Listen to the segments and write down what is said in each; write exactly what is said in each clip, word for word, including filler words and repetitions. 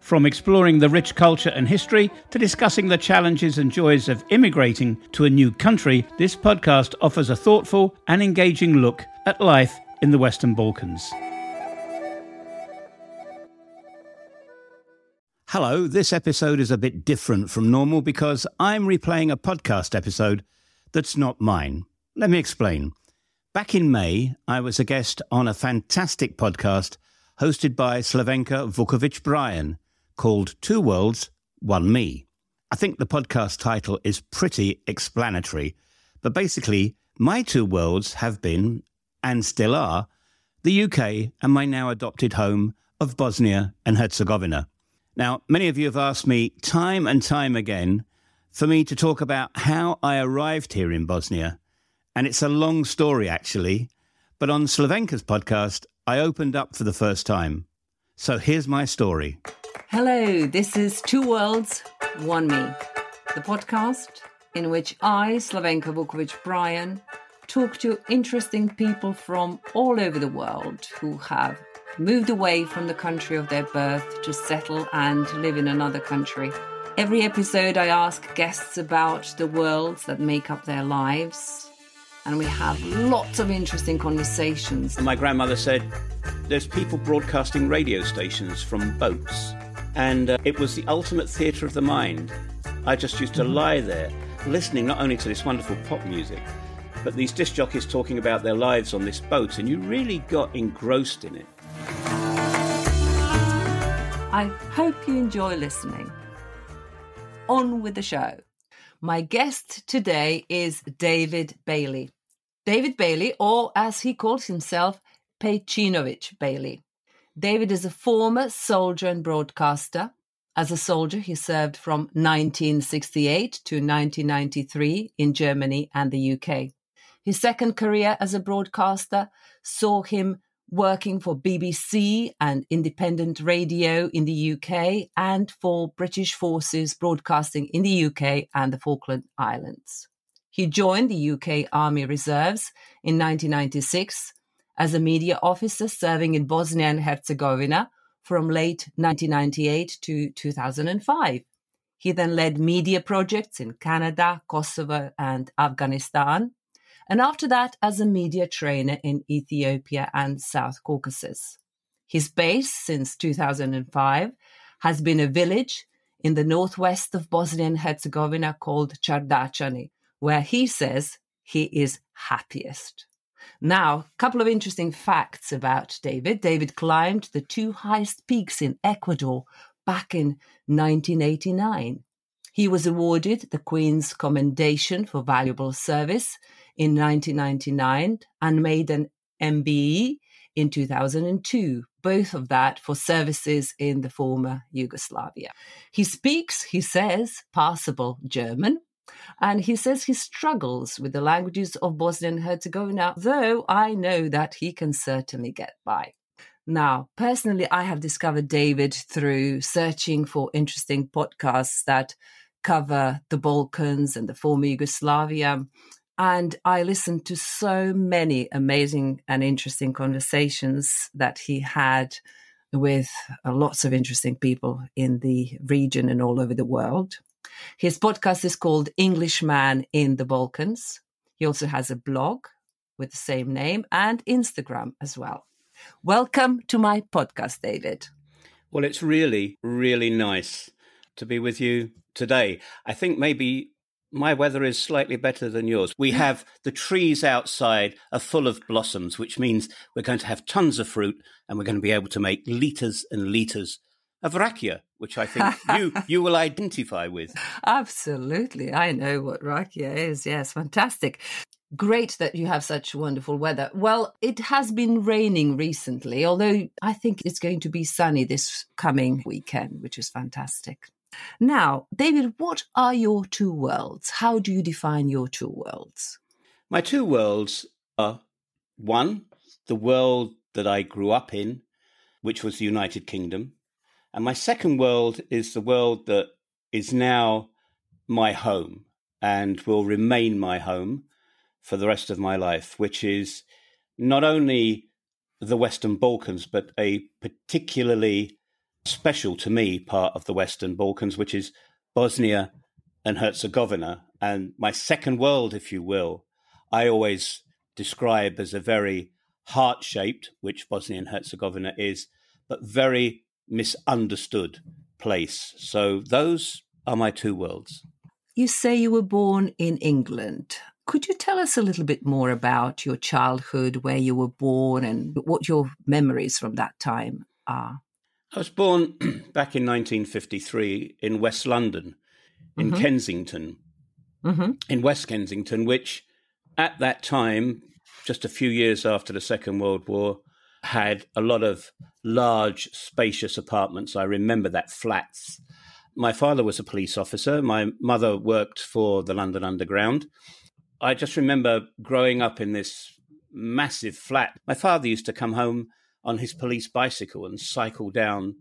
From exploring the rich culture and history to discussing the challenges and joys of immigrating to a new country, this podcast offers a thoughtful and engaging look at life in the Western Balkans. Hello, this episode is a bit different from normal because I'm replaying a podcast episode that's not mine. Let me explain. Back in May, I was a guest on a fantastic podcast hosted by Slavenka Vuković-Brajan, called Two Worlds, One Me. I think the podcast title is pretty explanatory, but basically my two worlds have been, and still are, the U K and my now adopted home of Bosnia and Herzegovina. Now, many of you have asked me time and time again for me to talk about how I arrived here in Bosnia, and it's a long story actually, but on Slavenka's podcast I opened up for the first time. So here's my story. Hello, this is Two Worlds, One Me, the podcast in which I, Slavenka Vuković-Brajan, talk to interesting people from all over the world who have moved away from the country of their birth to settle and to live in another country. Every episode I ask guests about the worlds that make up their lives, and we have lots of interesting conversations. My grandmother said, there's people broadcasting radio stations from boats. And uh, it was the ultimate theatre of the mind. I just used to lie there, listening not only to this wonderful pop music, but these disc jockeys talking about their lives on this boat, and you really got engrossed in it. I hope you enjoy listening. On with the show. My guest today is David Bailey. David Bailey, or as he calls himself, Pacinovich Bailey. David is a former soldier and broadcaster. As a soldier, he served from nineteen sixty-eight to nineteen ninety-three in Germany and the U K. His second career as a broadcaster saw him working for B B C and independent radio in the U K and for British forces broadcasting in the U K and the Falkland Islands. He joined the U K Army Reserves in nineteen ninety-six as a media officer serving in Bosnia and Herzegovina from late nineteen ninety-eight to two thousand five. He then led media projects in Canada, Kosovo, and Afghanistan, and after that as a media trainer in Ethiopia and South Caucasus. His base since two thousand five has been a village in the northwest of Bosnia and Herzegovina called Čardaćani, where he says he is happiest. Now, a couple of interesting facts about David. David climbed the two highest peaks in Ecuador back in nineteen eighty-nine. He was awarded the Queen's Commendation for Valuable Service in nineteen ninety-nine and made an M B E in two thousand two, both of that for services in the former Yugoslavia. He speaks, he says, passable German. And he says he struggles with the languages of Bosnia and Herzegovina, though I know that he can certainly get by. Now, personally, I have discovered David through searching for interesting podcasts that cover the Balkans and the former Yugoslavia. And I listened to so many amazing and interesting conversations that he had with lots of interesting people in the region and all over the world. His podcast is called Englishman in the Balkans. He also has a blog with the same name and Instagram as well. Welcome to my podcast, David. Well, it's really, really nice to be with you today. I think maybe my weather is slightly better than yours. We have the trees outside are full of blossoms, which means we're going to have tons of fruit and we're going to be able to make litres and litres of rakia, which I think you you will identify with. Absolutely. I know what rakia is. Yes, fantastic. Great that you have such wonderful weather. Well, it has been raining recently, although I think it's going to be sunny this coming weekend, which is fantastic. Now, David, what are your two worlds? How do you define your two worlds? My two worlds are, one, the world that I grew up in, which was the United Kingdom. And my second world is the world that is now my home and will remain my home for the rest of my life, which is not only the Western Balkans, but a particularly special to me part of the Western Balkans, which is Bosnia and Herzegovina. And my second world, if you will, I always describe as a very heart-shaped, which Bosnia and Herzegovina is, but very misunderstood place. So those are my two worlds. You say you were born in England. Could you tell us a little bit more about your childhood, where you were born and what your memories from that time are? I was born back in nineteen fifty-three in West London, in mm-hmm. Kensington, mm-hmm. in West Kensington, which at that time, just a few years after the Second World War, had a lot of large, spacious apartments. I remember that, flats. My father was a police officer. My mother worked for the London Underground. I just remember growing up in this massive flat. My father used to come home on his police bicycle and cycle down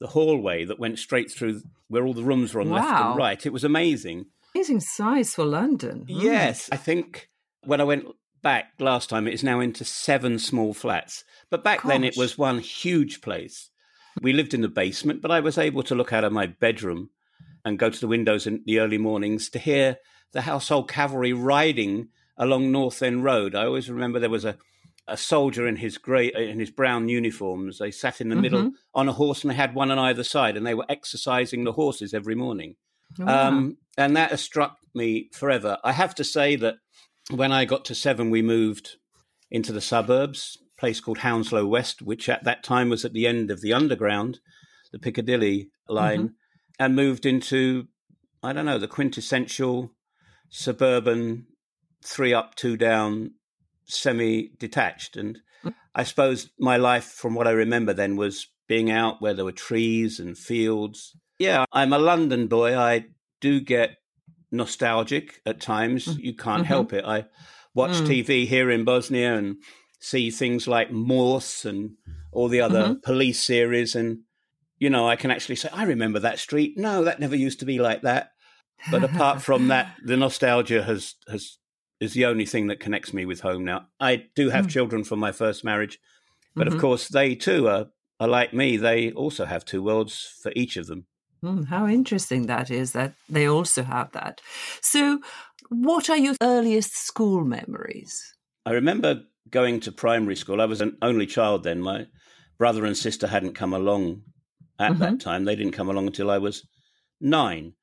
the hallway that went straight through where all the rooms were on wow. left and right. It was amazing. Amazing size for London. Yes. Mm. I think when I went back last time, it is now into seven small flats. But back Gosh. then it was one huge place. We lived in the basement, but I was able to look out of my bedroom and go to the windows in the early mornings to hear the household cavalry riding along North End Road. I always remember there was a, a soldier in his grey, in his brown uniforms. They sat in the mm-hmm. middle on a horse and they had one on either side and they were exercising the horses every morning. Oh, wow. Um, and that has struck me forever. I have to say that when I got to seven, we moved into the suburbs, a place called Hounslow West, which at that time was at the end of the Underground, the Piccadilly line, mm-hmm. and moved into, I don't know, the quintessential suburban, three up, two down, semi-detached. And mm-hmm. I suppose my life from what I remember then was being out where there were trees and fields. Yeah, I'm a London boy. I do get nostalgic at times. Mm-hmm. You can't mm-hmm. help it. I watch mm. T V here in Bosnia and see things like Morse and all the other mm-hmm. police series. And, you know, I can actually say, I remember that street. No, that never used to be like that. But apart from that, the nostalgia has, has is the only thing that connects me with home now. I do have mm-hmm. children from my first marriage, but mm-hmm. of course they too are, are like me. They also have two worlds for each of them. Mm, how interesting that is, that they also have that. So what are your earliest school memories? I remember going to primary school. I was an only child then. My brother and sister hadn't come along at mm-hmm. that time. They didn't come along until I was nine.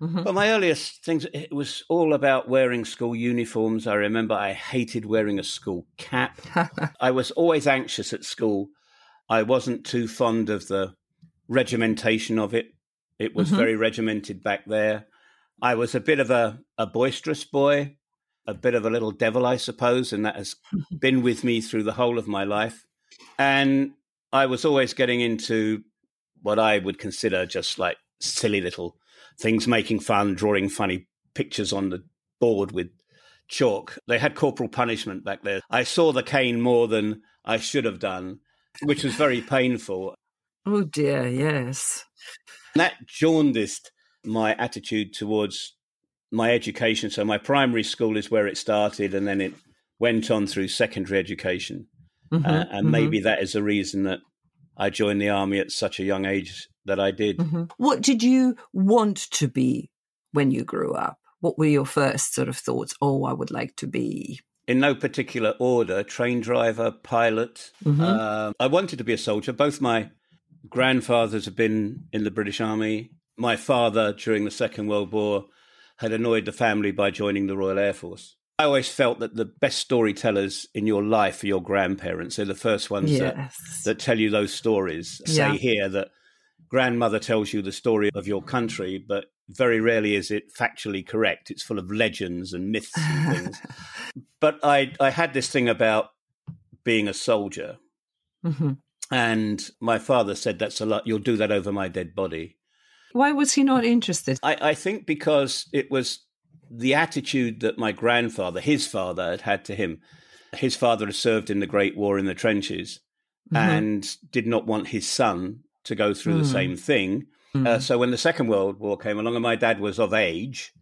Mm-hmm. But my earliest things, it was all about wearing school uniforms. I remember I hated wearing a school cap. I was always anxious at school. I wasn't too fond of the regimentation of it. It was mm-hmm. very regimented back there. I was a bit of a, a boisterous boy, a bit of a little devil, I suppose, and that has been with me through the whole of my life. And I was always getting into what I would consider just like silly little things, making fun, drawing funny pictures on the board with chalk. They had corporal punishment back there. I saw the cane more than I should have done, which was very painful. Oh, dear, yes. That jaundiced my attitude towards my education. So my primary school is where it started, and then it went on through secondary education. Mm-hmm, uh, and mm-hmm. maybe that is the reason that I joined the army at such a young age that I did. Mm-hmm. What did you want to be when you grew up? What were your first sort of thoughts? Oh, I would like to be... In no particular order, train driver, pilot. Mm-hmm. Uh, I wanted to be a soldier. Both my grandfathers have been in the British Army. My father, during the Second World War, had annoyed the family by joining the Royal Air Force. I always felt that the best storytellers in your life are your grandparents. They're the first ones yes. that, that tell you those stories. Yeah. Say here that grandmother tells you the story of your country, but very rarely is it factually correct. It's full of legends and myths and things. But I, I had this thing about being a soldier. Mm-hmm. And my father said, that's a lot. You'll do that over my dead body. Why was he not interested? I, I think because it was the attitude that my grandfather, his father, had had to him. His father had served in the Great War in the trenches mm-hmm. and did not want his son to go through mm. the same thing. Mm. Uh, so when the Second World War came along and my dad was of age,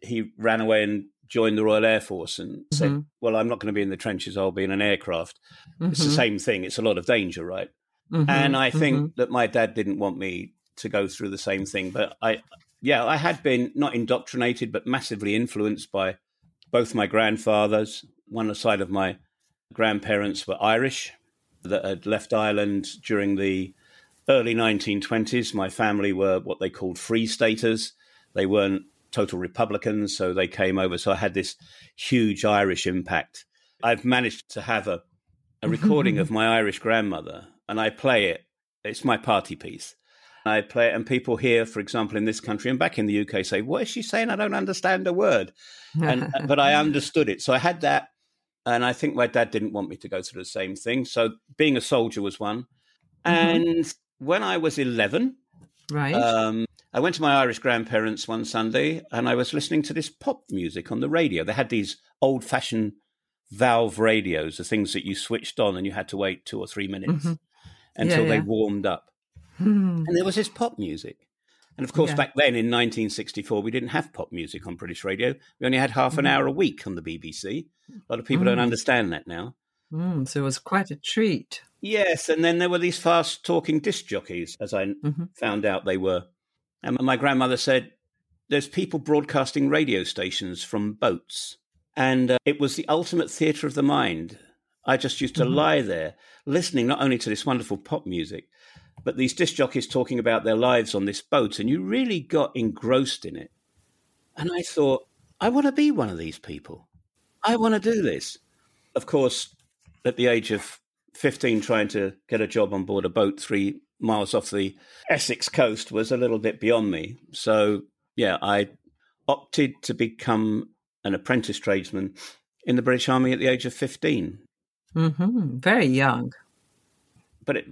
he ran away and joined the Royal Air Force and mm-hmm. said, well, I'm not going to be in the trenches. I'll be in an aircraft. Mm-hmm. It's the same thing. It's a lot of danger, right? Mm-hmm. And I think mm-hmm. that my dad didn't want me to go through the same thing. But I, yeah, I had been not indoctrinated, but massively influenced by both my grandfathers. One side of my grandparents were Irish that had left Ireland during the early nineteen twenties. My family were what they called free staters. They weren't total Republicans, so they came over. So I had this huge Irish impact. I've managed to have a, a recording of my Irish grandmother, and I play it. It's my party piece. I play it, and people here, for example, in this country and back in the U K say, what is she saying? I don't understand a word. And but I understood it. So I had that, and I think my dad didn't want me to go through the same thing. So being a soldier was one. And mm-hmm. when I was eleven, right, um, I went to my Irish grandparents one Sunday, and I was listening to this pop music on the radio. They had these old-fashioned valve radios, the things that you switched on and you had to wait two or three minutes mm-hmm. until yeah, yeah. they warmed up. Hmm. And there was this pop music. And of course, yeah. back then in nineteen sixty-four, we didn't have pop music on British radio. We only had half an mm. hour a week on the B B C. A lot of people mm. don't understand that now. Mm, so it was quite a treat. Yes. And then there were these fast talking disc jockeys, as I mm-hmm. found out they were. And my grandmother said, there's people broadcasting radio stations from boats. And uh, it was the ultimate theatre of the mind. I just used to mm-hmm. lie there listening not only to this wonderful pop music, but these disc jockeys talking about their lives on this boat, and you really got engrossed in it. And I thought, I want to be one of these people. I want to do this. Of course, at the age of fifteen, trying to get a job on board a boat three miles off the Essex coast was a little bit beyond me. So, yeah, I opted to become an apprentice tradesman in the British Army at the age of fifteen. Mm-hmm. Very young. But it...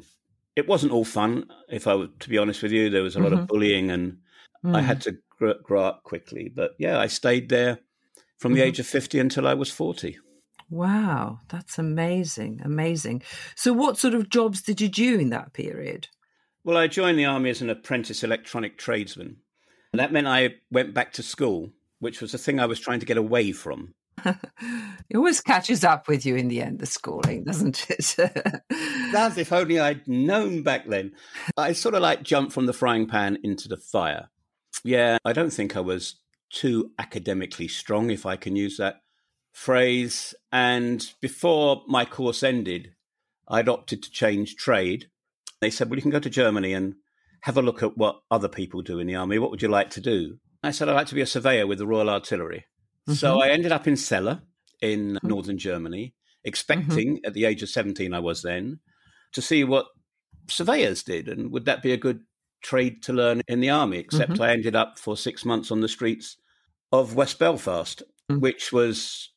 It wasn't all fun, if I were to be honest with you. There was a lot mm-hmm. of bullying, and mm. I had to grow, grow up quickly. But yeah, I stayed there from mm-hmm. the age of fifty until I was forty. Wow, that's amazing, amazing. So what sort of jobs did you do in that period? Well, I joined the army as an apprentice electronic tradesman. And that meant I went back to school, which was the thing I was trying to get away from. It always catches up with you in the end, the schooling, doesn't it? Does, if only I'd known back then. I sort of like jumped from the frying pan into the fire. Yeah, I don't think I was too academically strong, if I can use that phrase. And before my course ended, I'd opted to change trade. They said, well, you can go to Germany and have a look at what other people do in the army. What would you like to do? I said, I'd like to be a surveyor with the Royal Artillery. So mm-hmm. I ended up in Selle in mm-hmm. northern Germany, expecting mm-hmm. at the age of seventeen I was then, to see what surveyors did and would that be a good trade to learn in the army, except mm-hmm. I ended up for six months on the streets of West Belfast, mm-hmm. which was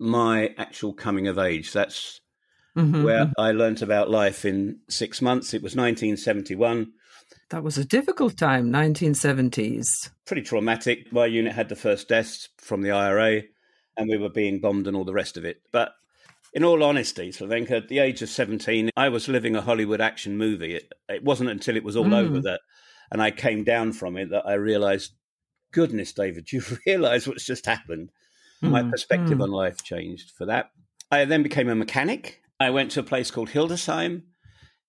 my actual coming of age. That's mm-hmm. where I learnt about life in six months. It was nineteen seventy-one. That was a difficult time, nineteen seventies. Pretty traumatic. My unit had the first deaths from the I R A, and we were being bombed and all the rest of it. But in all honesty, Slavenka, at the age of seventeen, I was living a Hollywood action movie. It, it wasn't until it was all mm. over that, and I came down from it, that I realised, goodness, David, you realise what's just happened. Mm. My perspective mm. on life changed for that. I then became a mechanic. I went to a place called Hildesheim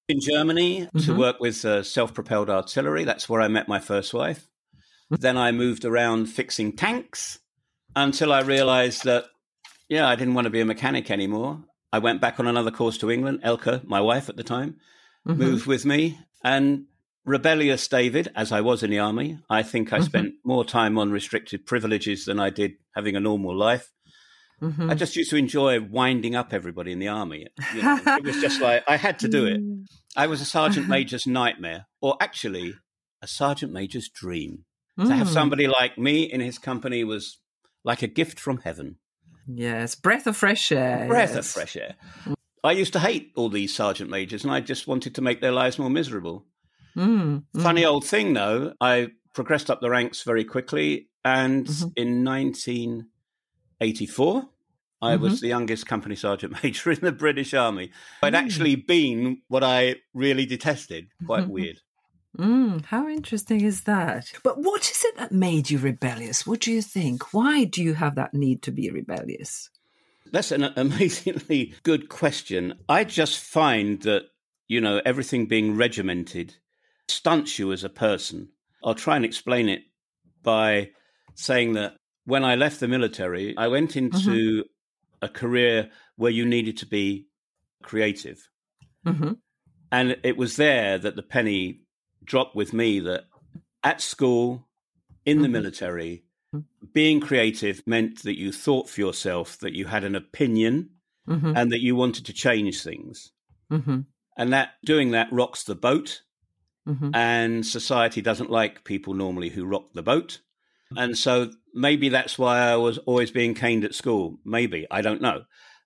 in Germany mm-hmm. to work with uh, self-propelled artillery. That's where I met my first wife. Then I moved around fixing tanks until I realized that, yeah, I didn't want to be a mechanic anymore. I went back on another course to England. Elke, my wife at the time, mm-hmm. moved with me. And rebellious David, as I was in the army, I think I mm-hmm. spent more time on restricted privileges than I did having a normal life. Mm-hmm. I just used to enjoy winding up everybody in the army. You know, it was just like, I had to do it. I was a sergeant major's nightmare, or actually a sergeant major's dream. Mm. To have somebody like me in his company was like a gift from heaven. Yes, breath of fresh air. Breath yes. of fresh air. I used to hate all these sergeant majors, and I just wanted to make their lives more miserable. Mm. Funny mm. old thing, though, I progressed up the ranks very quickly. And mm-hmm. in nineteen eighty-four, I mm-hmm. was the youngest company sergeant major in the British Army. I'd mm. actually been what I really detested. Quite mm-hmm. weird. Mm, how interesting is that? But what is it that made you rebellious? What do you think? Why do you have that need to be rebellious? That's an amazingly good question. I just find that, you know, everything being regimented stunts you as a person. I'll try and explain it by saying that when I left the military, I went into mm-hmm. a career where you needed to be creative. Mm-hmm. And it was there that the penny dropped with me that at school, in the mm-hmm. military, being creative meant that you thought for yourself, that you had an opinion mm-hmm. and that you wanted to change things. Mm-hmm. And that doing that rocks the boat. Mm-hmm. And society doesn't like people normally who rock the boat. And so maybe that's why I was always being caned at school. Maybe, I don't know.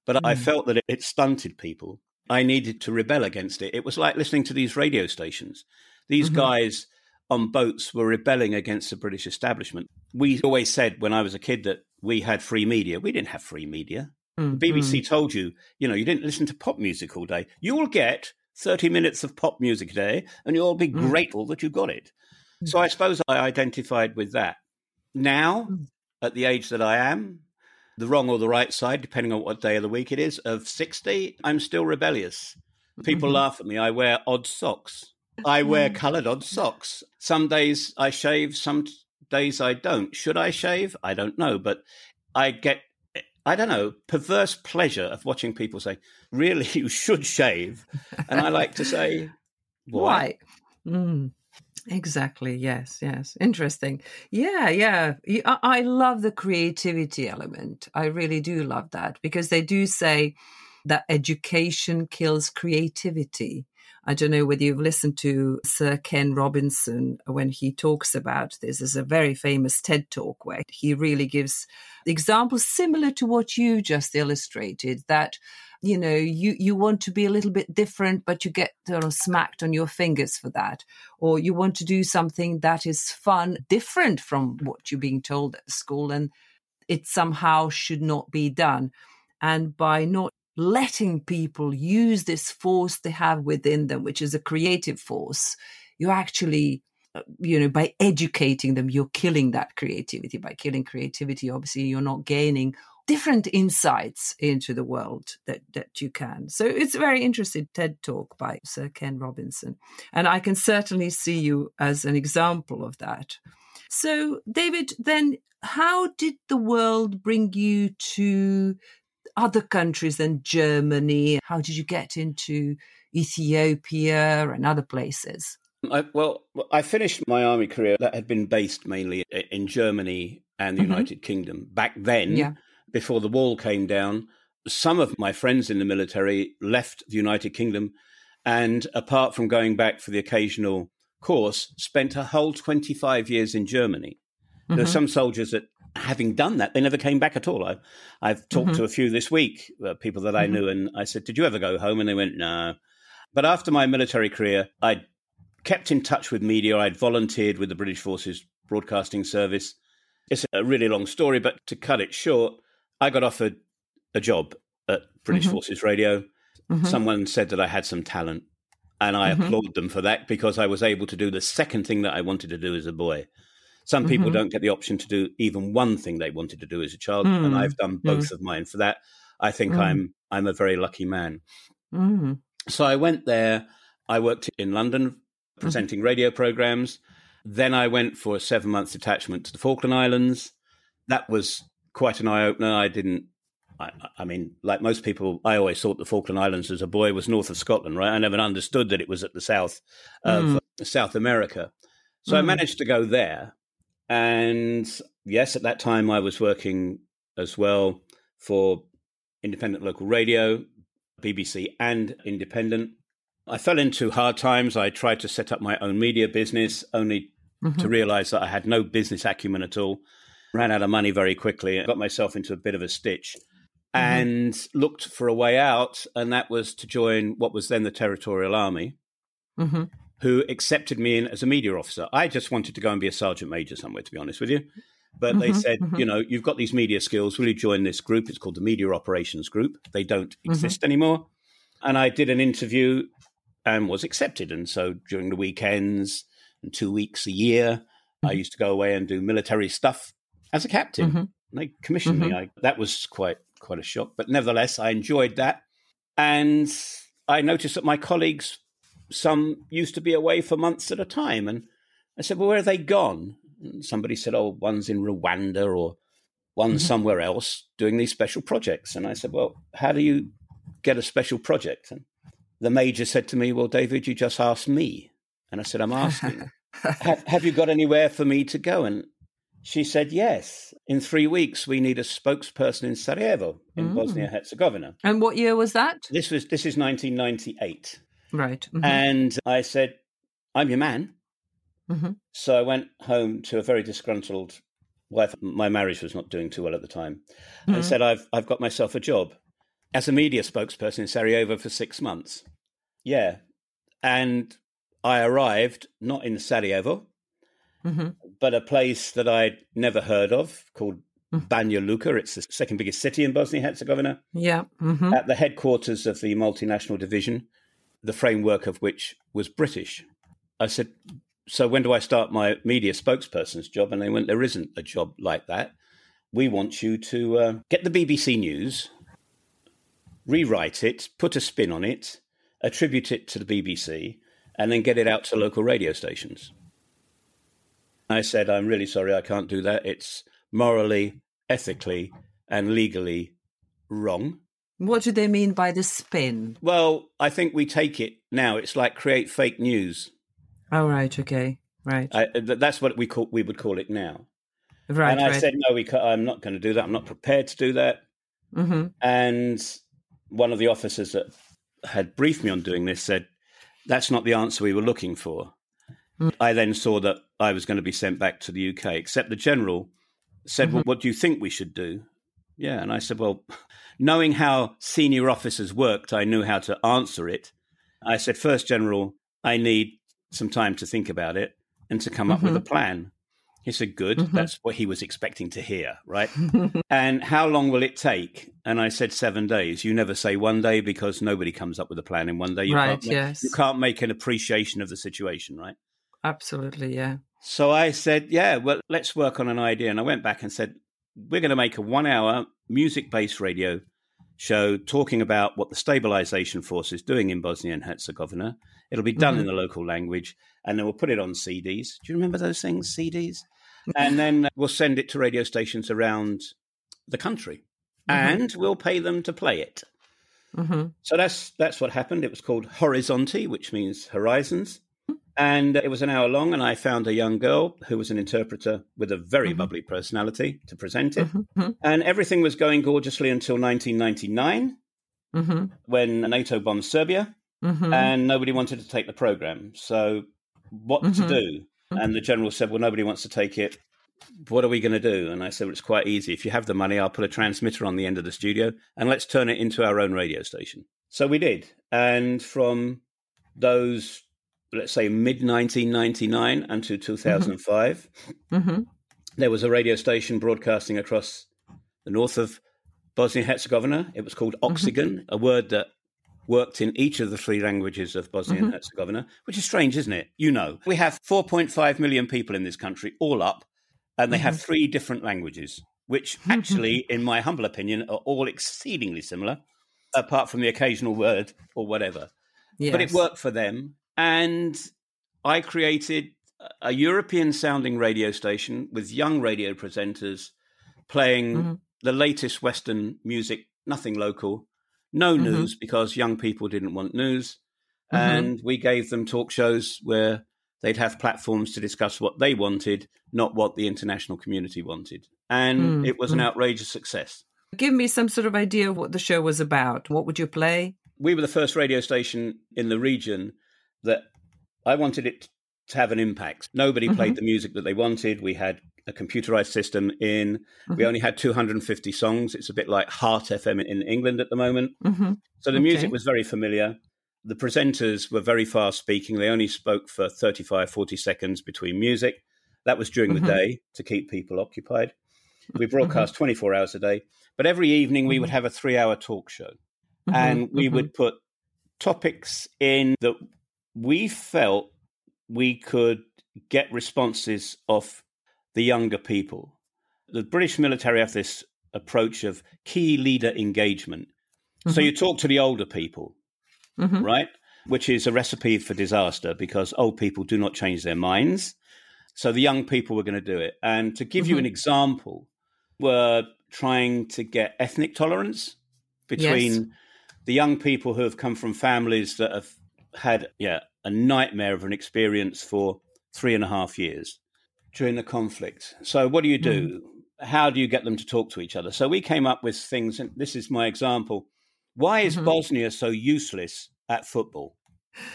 But mm-hmm. I felt that it, it stunted people. I needed to rebel against it. It was like listening to these radio stations. These mm-hmm. guys on boats were rebelling against the British establishment. We always said when I was a kid that we had free media. We didn't have free media. Mm-hmm. The B B C told you, you know, you didn't listen to pop music all day. You will get thirty minutes of pop music a day, and you'll be mm-hmm. grateful that you got it. Mm-hmm. So I suppose I identified with that. Now, mm-hmm. at the age that I am, the wrong or the right side, depending on what day of the week it is, of sixty, I'm still rebellious. People mm-hmm. laugh at me. I wear odd socks. I wear coloured odd socks. Some days I shave, some days I don't. Should I shave? I don't know. But I get, I don't know, perverse pleasure of watching people say, really, you should shave. And I like to say, why? why? Mm. Exactly. Yes. Yes. Interesting. Yeah. Yeah. I love the creativity element. I really do love that because they do say that education kills creativity. I don't know whether you've listened to Sir Ken Robinson when he talks about this. There's a very famous TED Talk where he really gives examples similar to what you just illustrated, that, you know, you, you want to be a little bit different, but you get sort of smacked on your fingers for that. Or you want to do something that is fun, different from what you're being told at school, and it somehow should not be done. And by not letting people use this force they have within them, which is a creative force, you actually, you know, by educating them, you're killing that creativity. By killing creativity, obviously, you're not gaining different insights into the world that, that you can. So it's a very interesting TED Talk by Sir Ken Robinson. And I can certainly see you as an example of that. So, David, then how did the world bring you to other countries than Germany? How did you get into Ethiopia and other places? I, well, I finished my army career that had been based mainly in Germany and the mm-hmm. United Kingdom. Back then, yeah. before the wall came down, some of my friends in the military left the United Kingdom and, apart from going back for the occasional course, spent a whole twenty-five years in Germany. Mm-hmm. There were some soldiers that, having done that, they never came back at all. I, I've talked mm-hmm. to a few this week, uh, people that I mm-hmm. knew, and I said, did you ever go home? And they went, no. But after my military career, I kept in touch with media. I'd volunteered with the British Forces Broadcasting Service. It's a really long story, but to cut it short, I got offered a job at British mm-hmm. Forces Radio. Mm-hmm. Someone said that I had some talent, and I mm-hmm. applaud them for that because I was able to do the second thing that I wanted to do as a boy. Some people mm-hmm. don't get the option to do even one thing they wanted to do as a child, mm. and I've done both mm. of mine. For that, I think mm. I'm I'm a very lucky man. Mm. So I went there. I worked in London presenting mm-hmm. radio programs. Then I went for a seven-month detachment to the Falkland Islands. That was quite an eye-opener. I didn't, I, I mean, like most people, I always thought the Falkland Islands as a boy was north of Scotland, right? I never understood that it was at the south of mm. South America. So mm. I managed to go there. And yes, at that time I was working as well for independent local radio, B B C and independent. I fell into hard times. I tried to set up my own media business, only mm-hmm. to realize that I had no business acumen at all. Ran out of money very quickly and got myself into a bit of a stitch mm-hmm. and looked for a way out. And that was to join what was then the Territorial Army. Mm-hmm. who accepted me in as a media officer. I just wanted to go and be a sergeant major somewhere, to be honest with you. But mm-hmm, they said, mm-hmm. you know, you've got these media skills. Will you join this group? It's called the Media Operations Group. They don't exist mm-hmm. anymore. And I did an interview and was accepted. And so during the weekends and two weeks a year, mm-hmm. I used to go away and do military stuff as a captain. Mm-hmm. They commissioned mm-hmm. me. I, that was quite quite a shock. But nevertheless, I enjoyed that. And I noticed that my colleagues, some used to be away for months at a time. And I said, well, where have they gone? And somebody said, oh, one's in Rwanda or one's mm-hmm. somewhere else doing these special projects. And I said, well, how do you get a special project? And the major said to me, well, David, you just asked me. And I said, I'm asking. have, have you got anywhere for me to go? And she said, yes. In three weeks, we need a spokesperson in Sarajevo, in mm. Bosnia and Herzegovina. And what year was that? This was this is nineteen ninety-eight. Right. Mm-hmm. And I said, I'm your man. Mm-hmm. So I went home to a very disgruntled wife. My marriage was not doing too well at the time. Mm-hmm. And said, I've I've got myself a job as a media spokesperson in Sarajevo for six months. Yeah. And I arrived not in Sarajevo, mm-hmm. but a place that I'd never heard of called mm-hmm. Banja Luka. It's the second biggest city in Bosnia and Herzegovina. Yeah. Mm-hmm. At the headquarters of the multinational division, the framework of which was British. I said, so when do I start my media spokesperson's job? And they went, there isn't a job like that. We want you to uh, get the B B C News, rewrite it, put a spin on it, attribute it to the B B C, and then get it out to local radio stations. I said, I'm really sorry, I can't do that. It's morally, ethically, and legally wrong. What do they mean by the spin? Well, I think we take it now. It's like create fake news. Oh, right. Okay. Right. I, that's what we call we would call it now. Right. And I right. said, no, we can't, I'm not going to do that. I'm not prepared to do that. Mm-hmm. And one of the officers that had briefed me on doing this said, that's not the answer we were looking for. Mm. I then saw that I was going to be sent back to the U K, except the general said, mm-hmm. well, what do you think we should do? Yeah. And I said, well, knowing how senior officers worked, I knew how to answer it. I said, first, General, I need some time to think about it and to come up mm-hmm. with a plan. He said, good. Mm-hmm. That's what he was expecting to hear, right? And how long will it take? And I said, seven days. You never say one day because nobody comes up with a plan in one day. You right, can't make, yes. You can't make an appreciation of the situation, right? Absolutely, yeah. So I said, yeah, well, let's work on an idea. And I went back and said, we're going to make a one-hour music-based radio show talking about what the stabilization force is doing in Bosnia and Herzegovina. It'll be done mm-hmm. in the local language, and then we'll put it on C Ds. Do you remember those things, C Ds? And then we'll send it to radio stations around the country, mm-hmm. and we'll pay them to play it. Mm-hmm. So that's that's what happened. It was called Horizonti, which means horizons, and it was an hour long, and I found a young girl who was an interpreter with a very mm-hmm. bubbly personality to present it. Mm-hmm. And everything was going gorgeously until nineteen ninety-nine, mm-hmm. when NATO bombed Serbia, mm-hmm. and nobody wanted to take the program. So what mm-hmm. to do? And the general said, well, nobody wants to take it. What are we going to do? And I said, well, it's quite easy. If you have the money, I'll put a transmitter on the end of the studio and let's turn it into our own radio station. So we did. And from those, let's say, mid nineteen ninety-nine until two thousand five, mm-hmm. there was a radio station broadcasting across the north of Bosnia and Herzegovina. It was called Oxygen, mm-hmm. a word that worked in each of the three languages of Bosnia mm-hmm. and Herzegovina, which is strange, isn't it? You know, we have four point five million people in this country, all up, and they mm-hmm. have three different languages, which mm-hmm. actually, in my humble opinion, are all exceedingly similar, apart from the occasional word or whatever. Yes. But it worked for them. And I created a European-sounding radio station with young radio presenters playing mm-hmm. the latest Western music, nothing local, no mm-hmm. news, because young people didn't want news. Mm-hmm. And we gave them talk shows where they'd have platforms to discuss what they wanted, not what the international community wanted. And mm-hmm. it was an outrageous success. Give me some sort of idea of what the show was about. What would you play? We were the first radio station in the region that I wanted it to have an impact. Nobody mm-hmm. played the music that they wanted. We had a computerized system in. Mm-hmm. We only had two hundred fifty songs. It's a bit like Heart F M in England at the moment. Mm-hmm. So the okay. music was very familiar. The presenters were very fast speaking. They only spoke for thirty-five, forty seconds between music. That was during mm-hmm. the day to keep people occupied. We broadcast mm-hmm. twenty-four hours a day. But every evening we would have a three-hour talk show. Mm-hmm. And we mm-hmm. would put topics in that we felt we could get responses off the younger people. The British military have this approach of key leader engagement. Mm-hmm. So you talk to the older people. Mm-hmm. Right? Which is a recipe for disaster because old people do not change their minds. So the young people were going to do it. And to give mm-hmm. you an example, we're trying to get ethnic tolerance between yes. the young people who have come from families that have had yeah, a nightmare of an experience for three and a half years during the conflict. So what do you do? Mm-hmm. How do you get them to talk to each other? So we came up with things, and this is my example. Why is mm-hmm. Bosnia so useless at football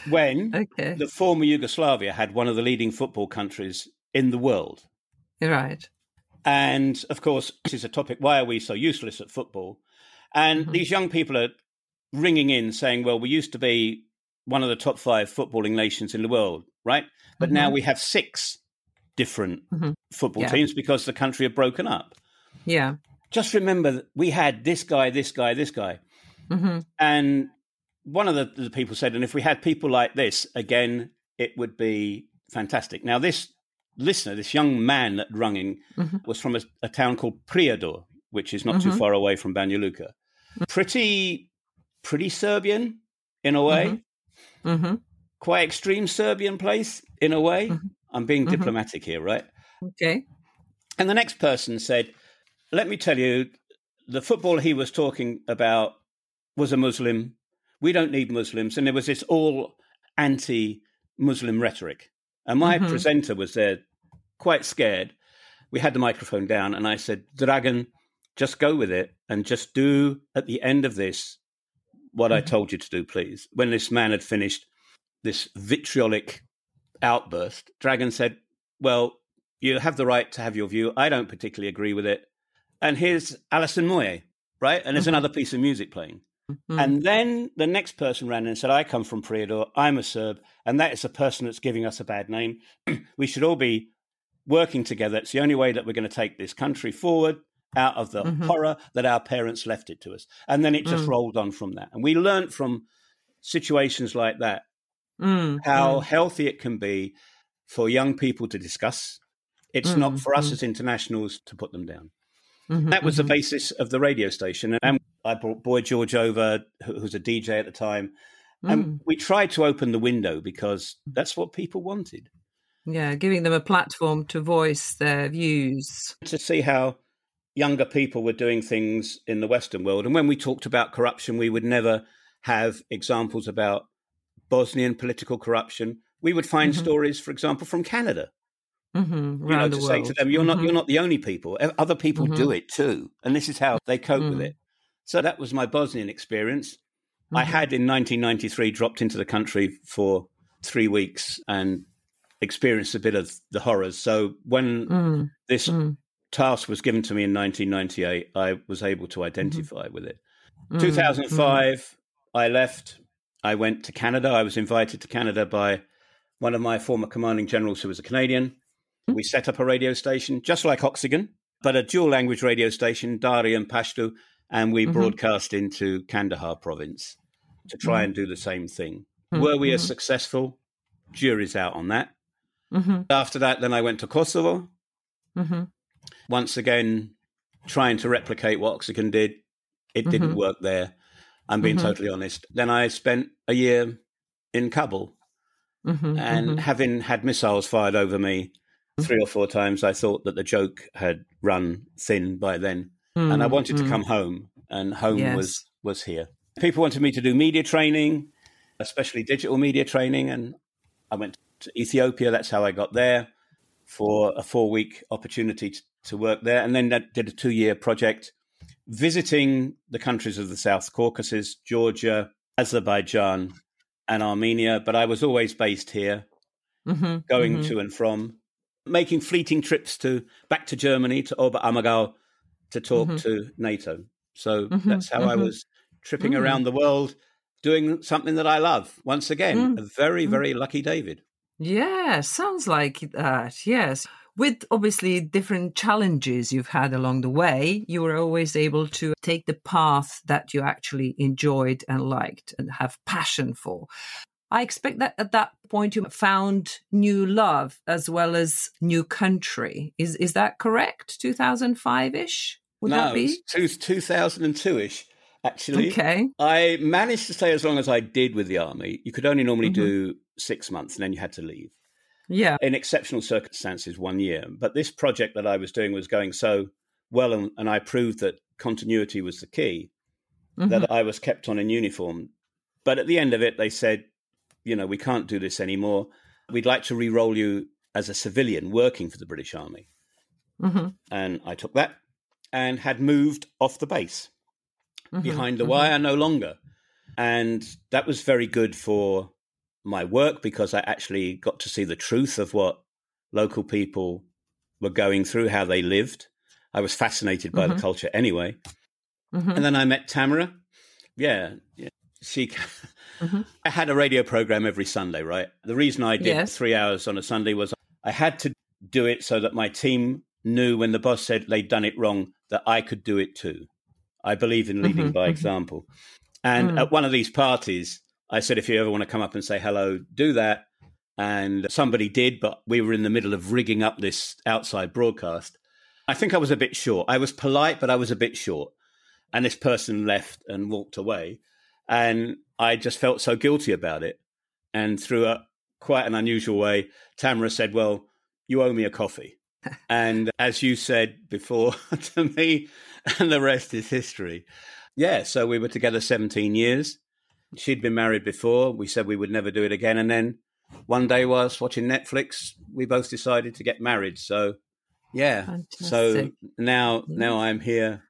when okay. the former Yugoslavia had one of the leading football countries in the world? You're right. And, of course, this is a topic, why are we so useless at football? And mm-hmm. these young people are ringing in saying, well, we used to be one of the top five footballing nations in the world, right? But mm-hmm. now we have six different mm-hmm. football yeah. teams because the country had broken up. Yeah. Just remember that we had this guy, this guy, this guy. Mm-hmm. And one of the, the people said, and if we had people like this, again, it would be fantastic. Now, this listener, this young man that rung in, mm-hmm. was from a, a town called Prijedor, which is not mm-hmm. too far away from Banja Luka. Mm-hmm. Pretty, pretty Serbian in a way. Mm-hmm. Mm-hmm. Quite extreme Serbian place in a way. Mm-hmm. I'm being mm-hmm. diplomatic here, right? Okay. And the next person said, let me tell you, the football he was talking about was a Muslim. We don't need Muslims. And there was this all anti-Muslim rhetoric. And my mm-hmm. presenter was there quite scared. We had the microphone down and I said, Dragan, just go with it and just do at the end of this what mm-hmm. I told you to do, please. When this man had finished this vitriolic outburst, Dragan said, well, you have the right to have your view. I don't particularly agree with it. And here's Alison Moye, right? And there's mm-hmm. another piece of music playing. Mm-hmm. And then the next person ran in and said, I come from Prijedor, I'm a Serb, and that is the person that's giving us a bad name. We should all be working together. It's the only way that we're going to take this country forward out of the mm-hmm. horror that our parents left it to us. And then it just mm. rolled on from that. And we learned from situations like that mm. how mm. healthy it can be for young people to discuss. It's mm. not for us mm. as internationals to put them down. Mm-hmm. That was the basis of the radio station. And I brought Boy George over, who was a D J at the time. And mm. we tried to open the window because that's what people wanted. Yeah, giving them a platform to voice their views. To see how younger people were doing things in the Western world. And when we talked about corruption, we would never have examples about Bosnian political corruption. We would find mm-hmm. stories, for example, from Canada. Mm-hmm, you know, to world. Say to them, you're mm-hmm. not you're not the only people. Other people mm-hmm. do it too. And this is how they cope mm-hmm. with it. So that was my Bosnian experience. Mm-hmm. I had in nineteen ninety-three dropped into the country for three weeks and experienced a bit of the horrors. So when mm-hmm. this mm-hmm. task was given to me in nineteen ninety-eight, I was able to identify mm-hmm. with it. Mm-hmm. two thousand five, mm-hmm. I left. I went to Canada. I was invited to Canada by one of my former commanding generals who was a Canadian. We set up a radio station, just like Oxygen, but a dual-language radio station, Dari and Pashto, and we mm-hmm. broadcast into Kandahar province to try mm-hmm. and do the same thing. Mm-hmm. Were we mm-hmm. as successful? Jury's out on that. Mm-hmm. After that, then I went to Kosovo, mm-hmm. once again trying to replicate what Oxygen did. It mm-hmm. didn't work there, I'm being mm-hmm. totally honest. Then I spent a year in Kabul, mm-hmm. and mm-hmm. having had missiles fired over me, three or four times, I thought that the joke had run thin by then. Mm, and I wanted mm. to come home, and home yes. was, was here. People wanted me to do media training, especially digital media training. And I went to Ethiopia. That's how I got there for a four week opportunity to, to work there. And then I did a two year project visiting the countries of the South Caucasus, Georgia, Azerbaijan, and Armenia. But I was always based here, mm-hmm, going mm-hmm. to and from. Making fleeting trips to back to Germany, to Oberammergau, to talk mm-hmm. to NATO. So mm-hmm. that's how mm-hmm. I was tripping mm-hmm. around the world, doing something that I love. Once again, mm. a very, very mm. lucky David. Yeah, sounds like that, yes. With obviously different challenges you've had along the way, you were always able to take the path that you actually enjoyed and liked and have passion for. I expect that at that point you found new love as well as new country. Is is that correct? two thousand five-ish? Would no, that be? Two, two thousand two-ish, actually. Okay. I managed to stay as long as I did with the army. You could only normally mm-hmm. do six months and then you had to leave. Yeah. In exceptional circumstances, one year. But this project that I was doing was going so well, and, and I proved that continuity was the key, mm-hmm. that I was kept on in uniform. But at the end of it, they said, you know, we can't do this anymore. We'd like to re-roll you as a civilian working for the British Army. Mm-hmm. And I took that and had moved off the base mm-hmm. behind the mm-hmm. wire no longer. And that was very good for my work because I actually got to see the truth of what local people were going through, how they lived. I was fascinated by mm-hmm. the culture anyway. Mm-hmm. And then I met Tamara. Yeah. yeah. She, mm-hmm. I had a radio program every Sunday, right? The reason I did yes. three hours on a Sunday was I had to do it so that my team knew when the boss said they'd done it wrong, that I could do it too. I believe in leading mm-hmm. by mm-hmm. example. And mm. at one of these parties, I said, if you ever want to come up and say hello, do that. And somebody did, but we were in the middle of rigging up this outside broadcast. I think I was a bit short. I was polite, but I was a bit short. And this person left and walked away. And I just felt so guilty about it. And through a quite an unusual way, Tamara said, well, you owe me a coffee. And as you said before to me, and the rest is history. Yeah, so we were together seventeen years. She'd been married before. We said we would never do it again. And then one day whilst watching Netflix, we both decided to get married. So, yeah. Fantastic. So now, now I'm here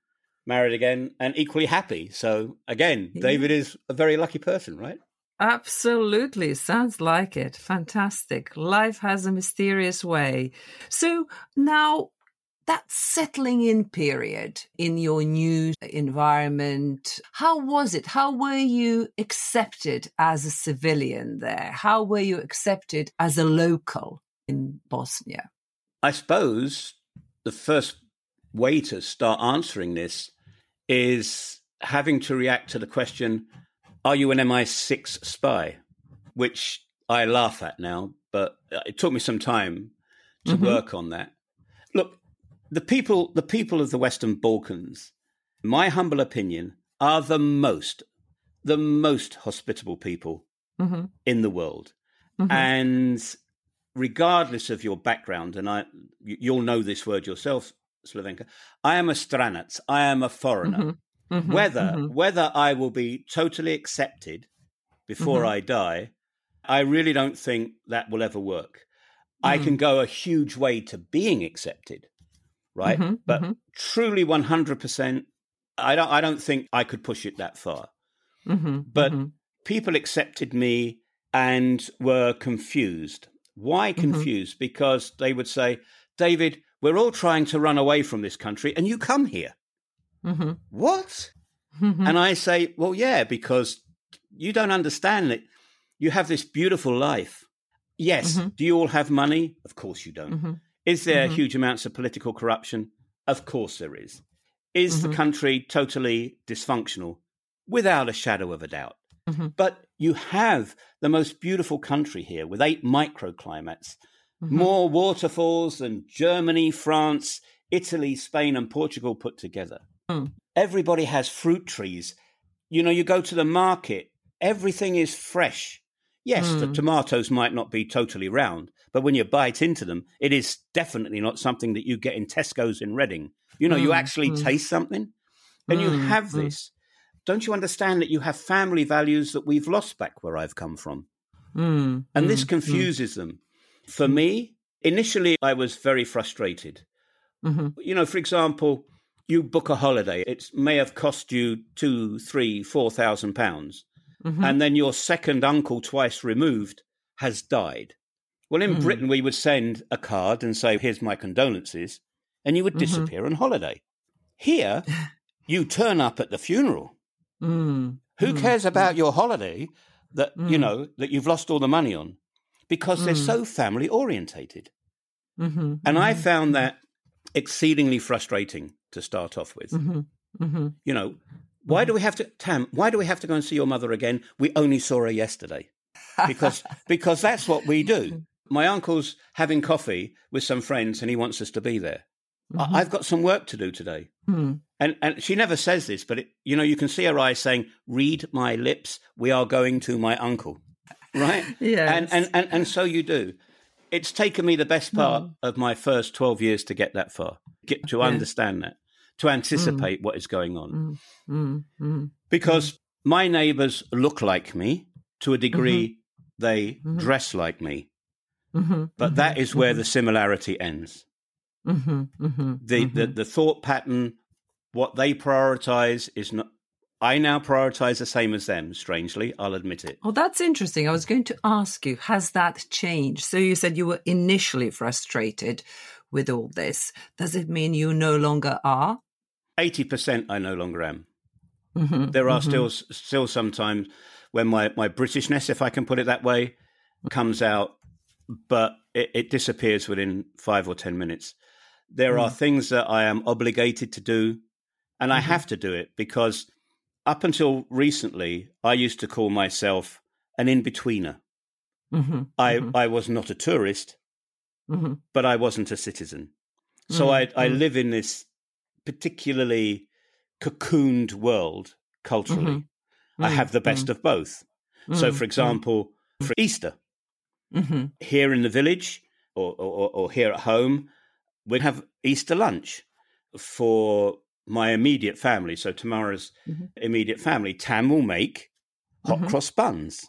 married again and equally happy. So, again, yeah. David is a very lucky person, right? Absolutely. Sounds like it. Fantastic. Life has a mysterious way. So now that settling in period in your new environment, how was it? How were you accepted as a civilian there? How were you accepted as a local in Bosnia? I suppose the first way to start answering this is having to react to the question, are you an M I six spy? Which I laugh at now, but it took me some time to mm-hmm. work on that. Look, The people, the people of the Western Balkans, my humble opinion, are the most, the most hospitable people mm-hmm. in the world. Mm-hmm. And regardless of your background, and I, you'll know this word yourself, Slavenka, I am a stranac, I am a foreigner. Mm-hmm. Mm-hmm. Whether mm-hmm. whether I will be totally accepted before mm-hmm. I die, I really don't think that will ever work. Mm-hmm. I can go a huge way to being accepted. Right. Mm-hmm, but mm-hmm. truly one hundred percent, I don't I don't think I could push it that far. Mm-hmm, but mm-hmm. people accepted me and were confused. Why confused? Mm-hmm. Because they would say, David, we're all trying to run away from this country and you come here. Mm-hmm. What? Mm-hmm. And I say, well, yeah, because you don't understand that you have this beautiful life. Yes. Mm-hmm. Do you all have money? Of course you don't. Mm-hmm. Is there mm-hmm. huge amounts of political corruption? Of course there is. Is mm-hmm. the country totally dysfunctional? Without a shadow of a doubt. Mm-hmm. But you have the most beautiful country here with eight microclimates, mm-hmm. more waterfalls than Germany, France, Italy, Spain and Portugal put together. Mm. Everybody has fruit trees. You know, you go to the market, everything is fresh. Yes, mm. the tomatoes might not be totally round, but when you bite into them, it is definitely not something that you get in Tesco's in Reading. You know, mm. you actually mm. taste something and mm. you have mm. this. Don't you understand that you have family values that we've lost back where I've come from? Mm. And mm. this confuses mm. them. For me, initially, I was very frustrated. Mm-hmm. You know, for example, you book a holiday. It may have cost you two, three, four thousand pounds. Mm-hmm. And then your second uncle twice removed has died. Well, in mm-hmm. Britain, we would send a card and say, here's my condolences, and you would disappear mm-hmm. on holiday. Here, you turn up at the funeral. Mm. Who mm. cares about your holiday that, mm. you know, that you've lost all the money on? Because mm. they're so family orientated. Mm-hmm. And mm-hmm. I found that exceedingly frustrating to start off with. Mm-hmm. Mm-hmm. You know, why do we have to, Tam, why do we have to go and see your mother again? We only saw her yesterday. Because because that's what we do. My uncle's having coffee with some friends and he wants us to be there. Mm-hmm. I've got some work to do today. Mm. And and she never says this, but, it, you know, you can see her eyes saying, read my lips, we are going to my uncle. Right? Yes. And, and, and, and so you do. It's taken me the best part mm. of my first twelve years to get that far, get to yeah. understand that, to anticipate mm. what is going on. Mm. Mm. Mm. Because mm. my neighbours look like me to a degree, mm-hmm. they mm-hmm. dress like me. Mm-hmm. But mm-hmm. that is where mm-hmm. the similarity ends. Mm-hmm, mm-hmm, the, mm-hmm. the the thought pattern, what they prioritize is not. I now prioritize the same as them. Strangely, I'll admit it. Well, that's interesting. I was going to ask you, has that changed? So you said you were initially frustrated with all this. Does it mean you no longer are? Eighty percent, I no longer am. Mm-hmm, there are mm-hmm. still still sometimes when my my Britishness, if I can put it that way, comes out, but it, it disappears within five or ten minutes. There are mm. things that I am obligated to do, and mm-hmm. I have to do it because up until recently, I used to call myself an in-betweener. Mm-hmm. I, mm-hmm. I was not a tourist, mm-hmm. but I wasn't a citizen. So mm-hmm. I, I live in this particularly cocooned world culturally. Mm-hmm. I have the best mm-hmm. of both. Mm-hmm. So, for example, mm-hmm. for Easter, mm-hmm. here in the village or, or, or here at home, we'd have Easter lunch for my immediate family. So Tamara's mm-hmm. immediate family, Tam will make hot mm-hmm. cross buns.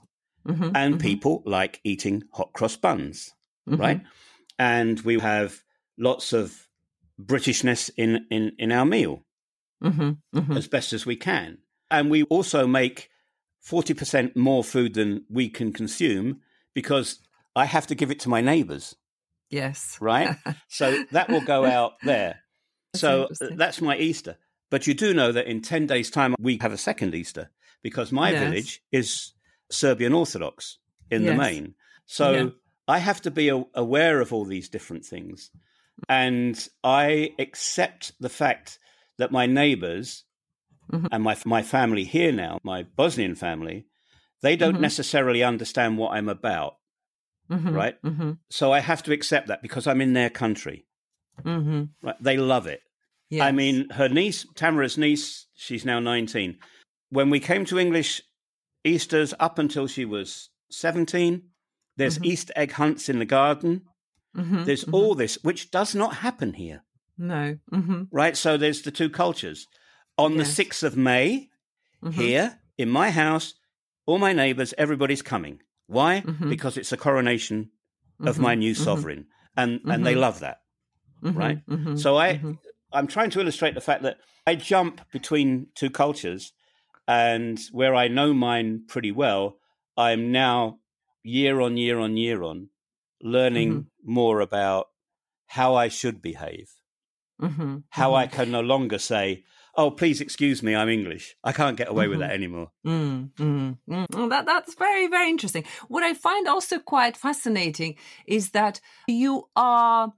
Mm-hmm. And mm-hmm. people like eating hot cross buns, mm-hmm. right? And we have lots of Britishness in, in, in our meal mm-hmm. Mm-hmm. as best as we can. And we also make forty percent more food than we can consume because I have to give it to my neighbours. Yes. Right? So that will go out there. That's so that's my Easter. But you do know that in ten days' time, we have a second Easter because my yes. village is Serbian Orthodox in yes. the main. So yeah. I have to be a- aware of all these different things. And I accept the fact that my neighbours mm-hmm. and my, my family here now, my Bosnian family, they don't mm-hmm. necessarily understand what I'm about. Mm-hmm, right? Mm-hmm. So I have to accept that because I'm in their country. Mm-hmm. Right? They love it. Yes. I mean, her niece, Tamara's niece, she's now nineteen. When we came to English Easters up until she was seventeen, there's mm-hmm. Easter egg hunts in the garden. Mm-hmm, there's mm-hmm. all this, which does not happen here. No. Mm-hmm. Right? So there's the two cultures. On yes. the sixth of May, mm-hmm. here in my house, all my neighbours, everybody's coming. Why? Mm-hmm. Because it's a coronation of mm-hmm. my new sovereign, mm-hmm. and, and mm-hmm. they love that, mm-hmm. right? Mm-hmm. So I, mm-hmm. I'm trying to illustrate the fact that I jump between two cultures, and where I know mine pretty well, I'm now year on year on year on learning mm-hmm. more about how I should behave, mm-hmm. how mm-hmm. I can no longer say, oh, please excuse me, I'm English. I can't get away mm-hmm. with that anymore. Mm-hmm. Mm-hmm. Well, that, that's very, very interesting. What I find also quite fascinating is that you are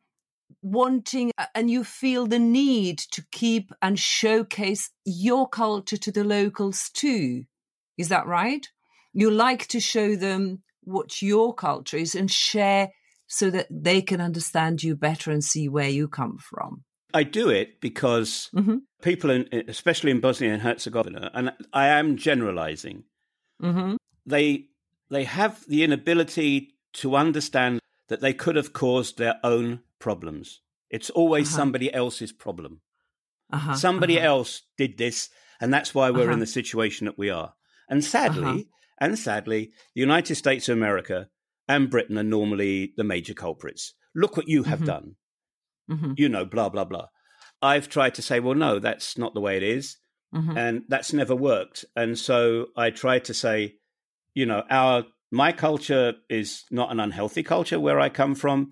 wanting and you feel the need to keep and showcase your culture to the locals too. Is that right? You like to show them what your culture is and share so that they can understand you better and see where you come from. I do it because mm-hmm. people, in, especially in Bosnia and Herzegovina, and I am generalizing, mm-hmm. they they have the inability to understand that they could have caused their own problems. It's always uh-huh. somebody else's problem. Uh-huh. Somebody uh-huh. else did this, and that's why we're uh-huh. in the situation that we are. And sadly, uh-huh. and sadly, the United States of America and Britain are normally the major culprits. Look what you have mm-hmm. done. Mm-hmm. You know, blah, blah, blah. I've tried to say, well, no, that's not the way it is. Mm-hmm. And that's never worked. And so I tried to say, you know, our my culture is not an unhealthy culture where I come from.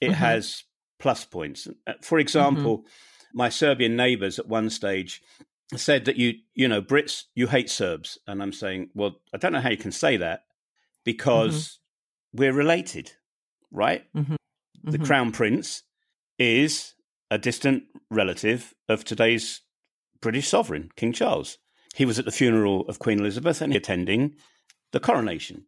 It mm-hmm. has plus points. For example, mm-hmm. my Serbian neighbors at one stage, said that, you you know, Brits, you hate Serbs. And I'm saying, well, I don't know how you can say that, because mm-hmm. we're related, right? Mm-hmm. Mm-hmm. The Crown Prince is a distant relative of today's British sovereign, King Charles. He was at the funeral of Queen Elizabeth and attending the coronation.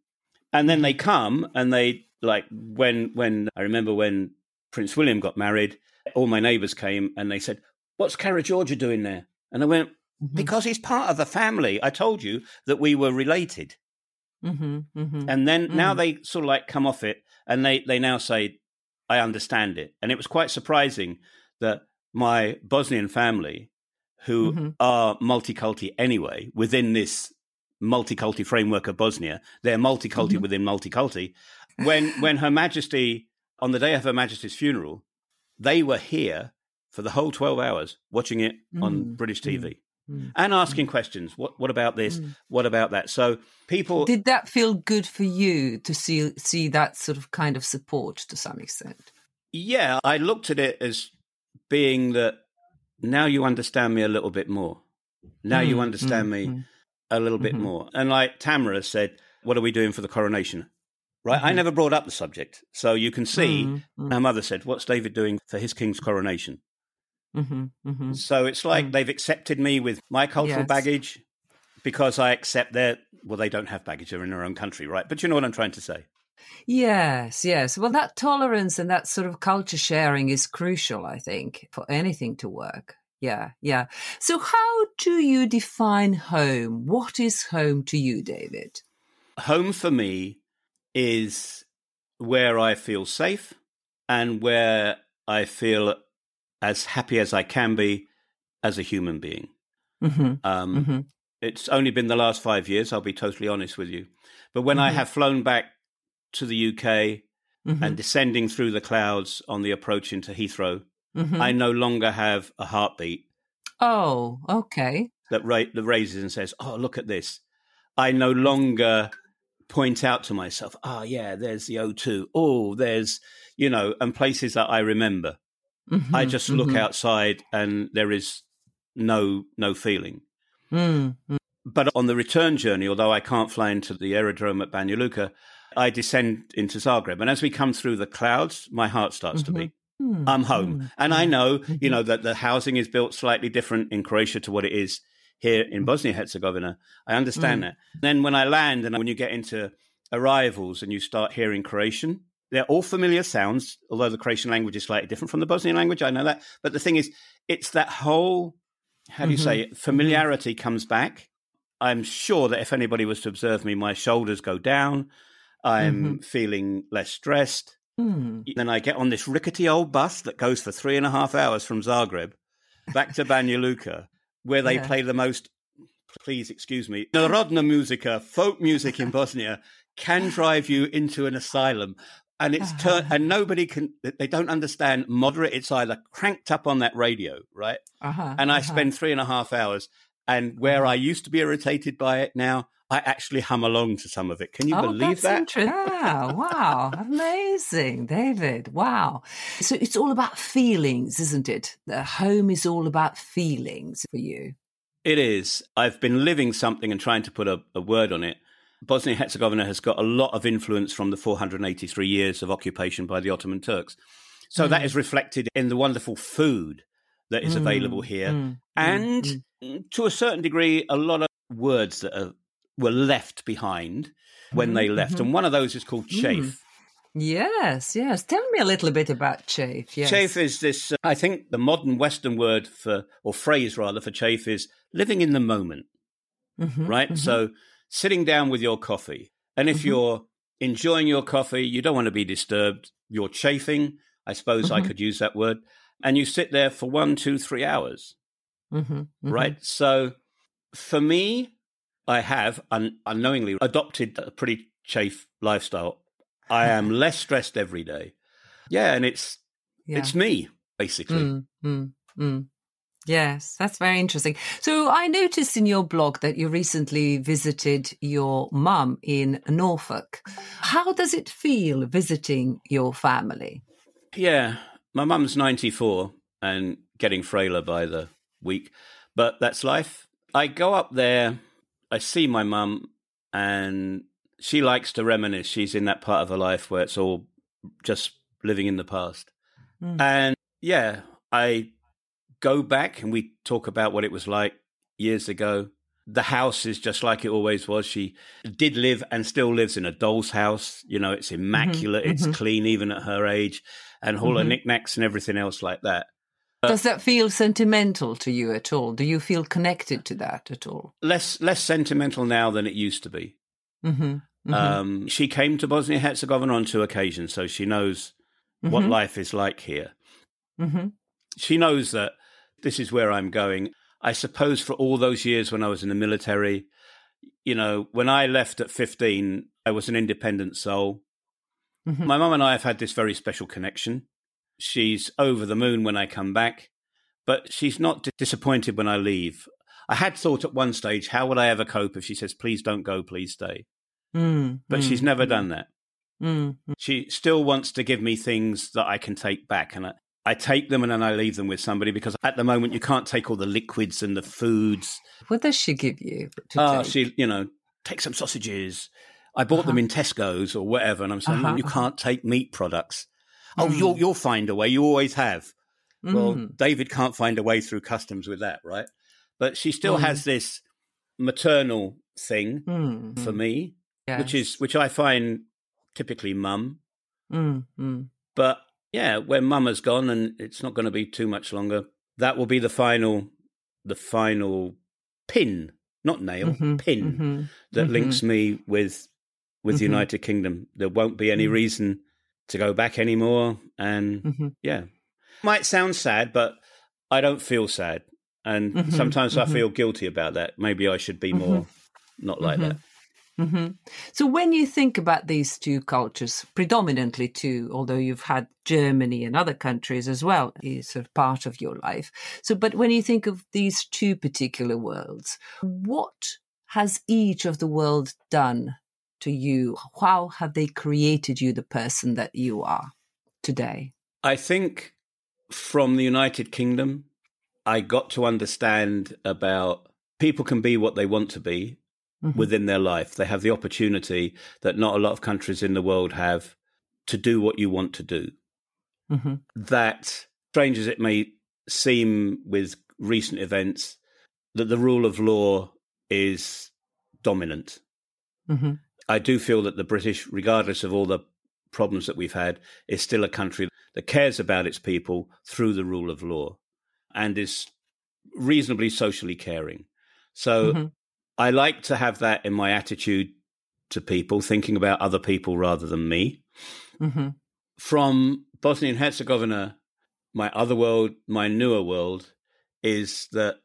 And then they come and they, like, when when I remember when Prince William got married, all my neighbours came and they said, what's Kara Georgia doing there? And I went, mm-hmm. because he's part of the family. I told you that we were related. Mm-hmm, mm-hmm, and then mm-hmm. now they sort of like come off it and they, they now say, I understand it. And it was quite surprising that my Bosnian family, who mm-hmm. are multiculti anyway, within this multiculti framework of Bosnia, they're multiculti mm-hmm. within multiculti. When, when Her Majesty, on the day of Her Majesty's funeral, they were here for the whole twelve hours, watching it mm. on British T V mm. and asking questions. What What about this? Mm. What about that? So people... Did that feel good for you to see see that sort of kind of support to some extent? Yeah, I looked at it as being that now you understand me a little bit more. Now mm. you understand mm. me mm. a little bit mm-hmm. more. And like Tamara said, what are we doing for the coronation? Right? Mm-hmm. I never brought up the subject. So you can see mm-hmm. her mother said, what's David doing for his king's coronation? Mm-hmm, mm-hmm. So it's like mm. they've accepted me with my cultural yes. baggage because I accept their, well, they don't have baggage, they're in their own country, right? But you know what I'm trying to say. Yes, yes. Well, that tolerance and that sort of culture sharing is crucial, I think, for anything to work. Yeah, yeah. So how do you define home? What is home to you, David? Home for me is where I feel safe and where I feel as happy as I can be as a human being. Mm-hmm. Um, mm-hmm. It's only been the last five years, I'll be totally honest with you. But when mm-hmm. I have flown back to the U K mm-hmm. and descending through the clouds on the approach into Heathrow, mm-hmm. I no longer have a heartbeat. Oh, okay. That, ra- that raises and says, oh, look at this. I no longer point out to myself, oh, yeah, there's the O two. Oh, there's, you know, and places that I remember. Mm-hmm, I just look mm-hmm. outside and there is no no feeling. Mm-hmm. But on the return journey, although I can't fly into the aerodrome at Banja Luka, I descend into Zagreb. And as we come through the clouds, my heart starts mm-hmm. to beat. Mm-hmm. I'm home. Mm-hmm. And I know, mm-hmm. you know, that the housing is built slightly different in Croatia to what it is here in Bosnia and Herzegovina. I understand mm-hmm. that. Then when I land and when you get into arrivals and you start hearing Croatian, they're all familiar sounds, although the Croatian language is slightly different from the Bosnian language. I know that. But the thing is, it's that whole, how do mm-hmm. you say it, familiarity mm-hmm. comes back. I'm sure that if anybody was to observe me, my shoulders go down. I'm mm-hmm. feeling less stressed. Mm. Then I get on this rickety old bus that goes for three and a half hours from Zagreb back to Banja Luka, where they yeah. play the most, please excuse me, narodna muzika, folk music in Bosnia can drive you into an asylum. And it's tur- and nobody can, they don't understand moderate. It's either cranked up on that radio, right? Uh-huh, and I uh-huh. spend three and a half hours. And where uh-huh. I used to be irritated by it, now I actually hum along to some of it. Can you oh, believe that's that? Interesting. Yeah, wow. Amazing, David. Wow. So it's all about feelings, isn't it? The home is all about feelings for you. It is. I've been living something and trying to put a, a word on it. Bosnia and Herzegovina has got a lot of influence from the four hundred eighty-three years of occupation by the Ottoman Turks. So mm. that is reflected in the wonderful food that is mm. available here. Mm. And mm. to a certain degree, a lot of words that are, were left behind when mm. they left. Mm-hmm. And one of those is called chafe. Mm. Yes, yes. Tell me a little bit about chafe. Yes. Chafe is this, uh, I think the modern Western word for, or phrase rather, for chafe is living in the moment, mm-hmm. right? Mm-hmm. So sitting down with your coffee. And if mm-hmm. you're enjoying your coffee, you don't want to be disturbed. You're chafing, I suppose mm-hmm. I could use that word. And you sit there for one, two, three hours, mm-hmm. Mm-hmm. right? So for me, I have un- unknowingly adopted a pretty chafe lifestyle. I am less stressed every day. Yeah, and it's yeah. it's me, basically. Mm, mm, mm. Yes, that's very interesting. So I noticed in your blog that you recently visited your mum in Norfolk. How does it feel visiting your family? Yeah, my mum's ninety-four and getting frailer by the week. But that's life. I go up there, I see my mum, and she likes to reminisce. She's in that part of her life where it's all just living in the past. Mm. And yeah, I go back and we talk about what it was like years ago. The house is just like it always was. She did live and still lives in a doll's house. You know, it's immaculate. Mm-hmm. It's mm-hmm. clean even at her age, and all mm-hmm. her knickknacks and everything else like that. Uh, Does that feel sentimental to you at all? Do you feel connected to that at all? Less less sentimental now than it used to be. Mm-hmm. Mm-hmm. Um, she came to Bosnia and Herzegovina on two occasions, so she knows mm-hmm. what life is like here. Mm-hmm. She knows that this is where I'm going. I suppose for all those years when I was in the military, you know, when I left at fifteen, I was an independent soul. Mm-hmm. My mum and I have had this very special connection. She's over the moon when I come back, but she's not d- disappointed when I leave. I had thought at one stage, how would I ever cope if she says, please don't go, please stay? Mm, but mm, she's never mm, done that. Mm, mm. She still wants to give me things that I can take back, and I, I take them and then I leave them with somebody, because at the moment you can't take all the liquids and the foods. What does she give you? Oh, take? She, you know, take some sausages. I bought uh-huh. them in Tesco's or whatever, and I'm saying, uh-huh. you can't take meat products. Mm. Oh, you'll, you'll find a way. You always have. Mm. Well, David can't find a way through customs with that, right? But she still mm. has this maternal thing mm. for me, yes. which is which I find typically mum. Mm. Mm. But yeah, when mum has gone, and it's not going to be too much longer, that will be the final, the final pin, not nail, mm-hmm. pin mm-hmm. that mm-hmm. links me with with mm-hmm. the United Kingdom. There won't be any mm-hmm. reason to go back anymore, and mm-hmm. yeah, might sound sad, but I don't feel sad, and mm-hmm. sometimes mm-hmm. I feel guilty about that. Maybe I should be mm-hmm. more not like mm-hmm. that. Mm-hmm. So when you think about these two cultures, predominantly two, although you've had Germany and other countries as well, is sort of part of your life. So, but when you think of these two particular worlds, what has each of the world done to you? How have they created you the person that you are today? I think from the United Kingdom, I got to understand about people can be what they want to be. Mm-hmm. Within their life, they have the opportunity that not a lot of countries in the world have to do what you want to do. Mm-hmm. That, strange as it may seem with recent events, that the rule of law is dominant. Mm-hmm. I do feel that the British, regardless of all the problems that we've had, is still a country that cares about its people through the rule of law and is reasonably socially caring. So mm-hmm. I like to have that in my attitude to people, thinking about other people rather than me. Mm-hmm. From Bosnia and Herzegovina, my other world, my newer world, is that,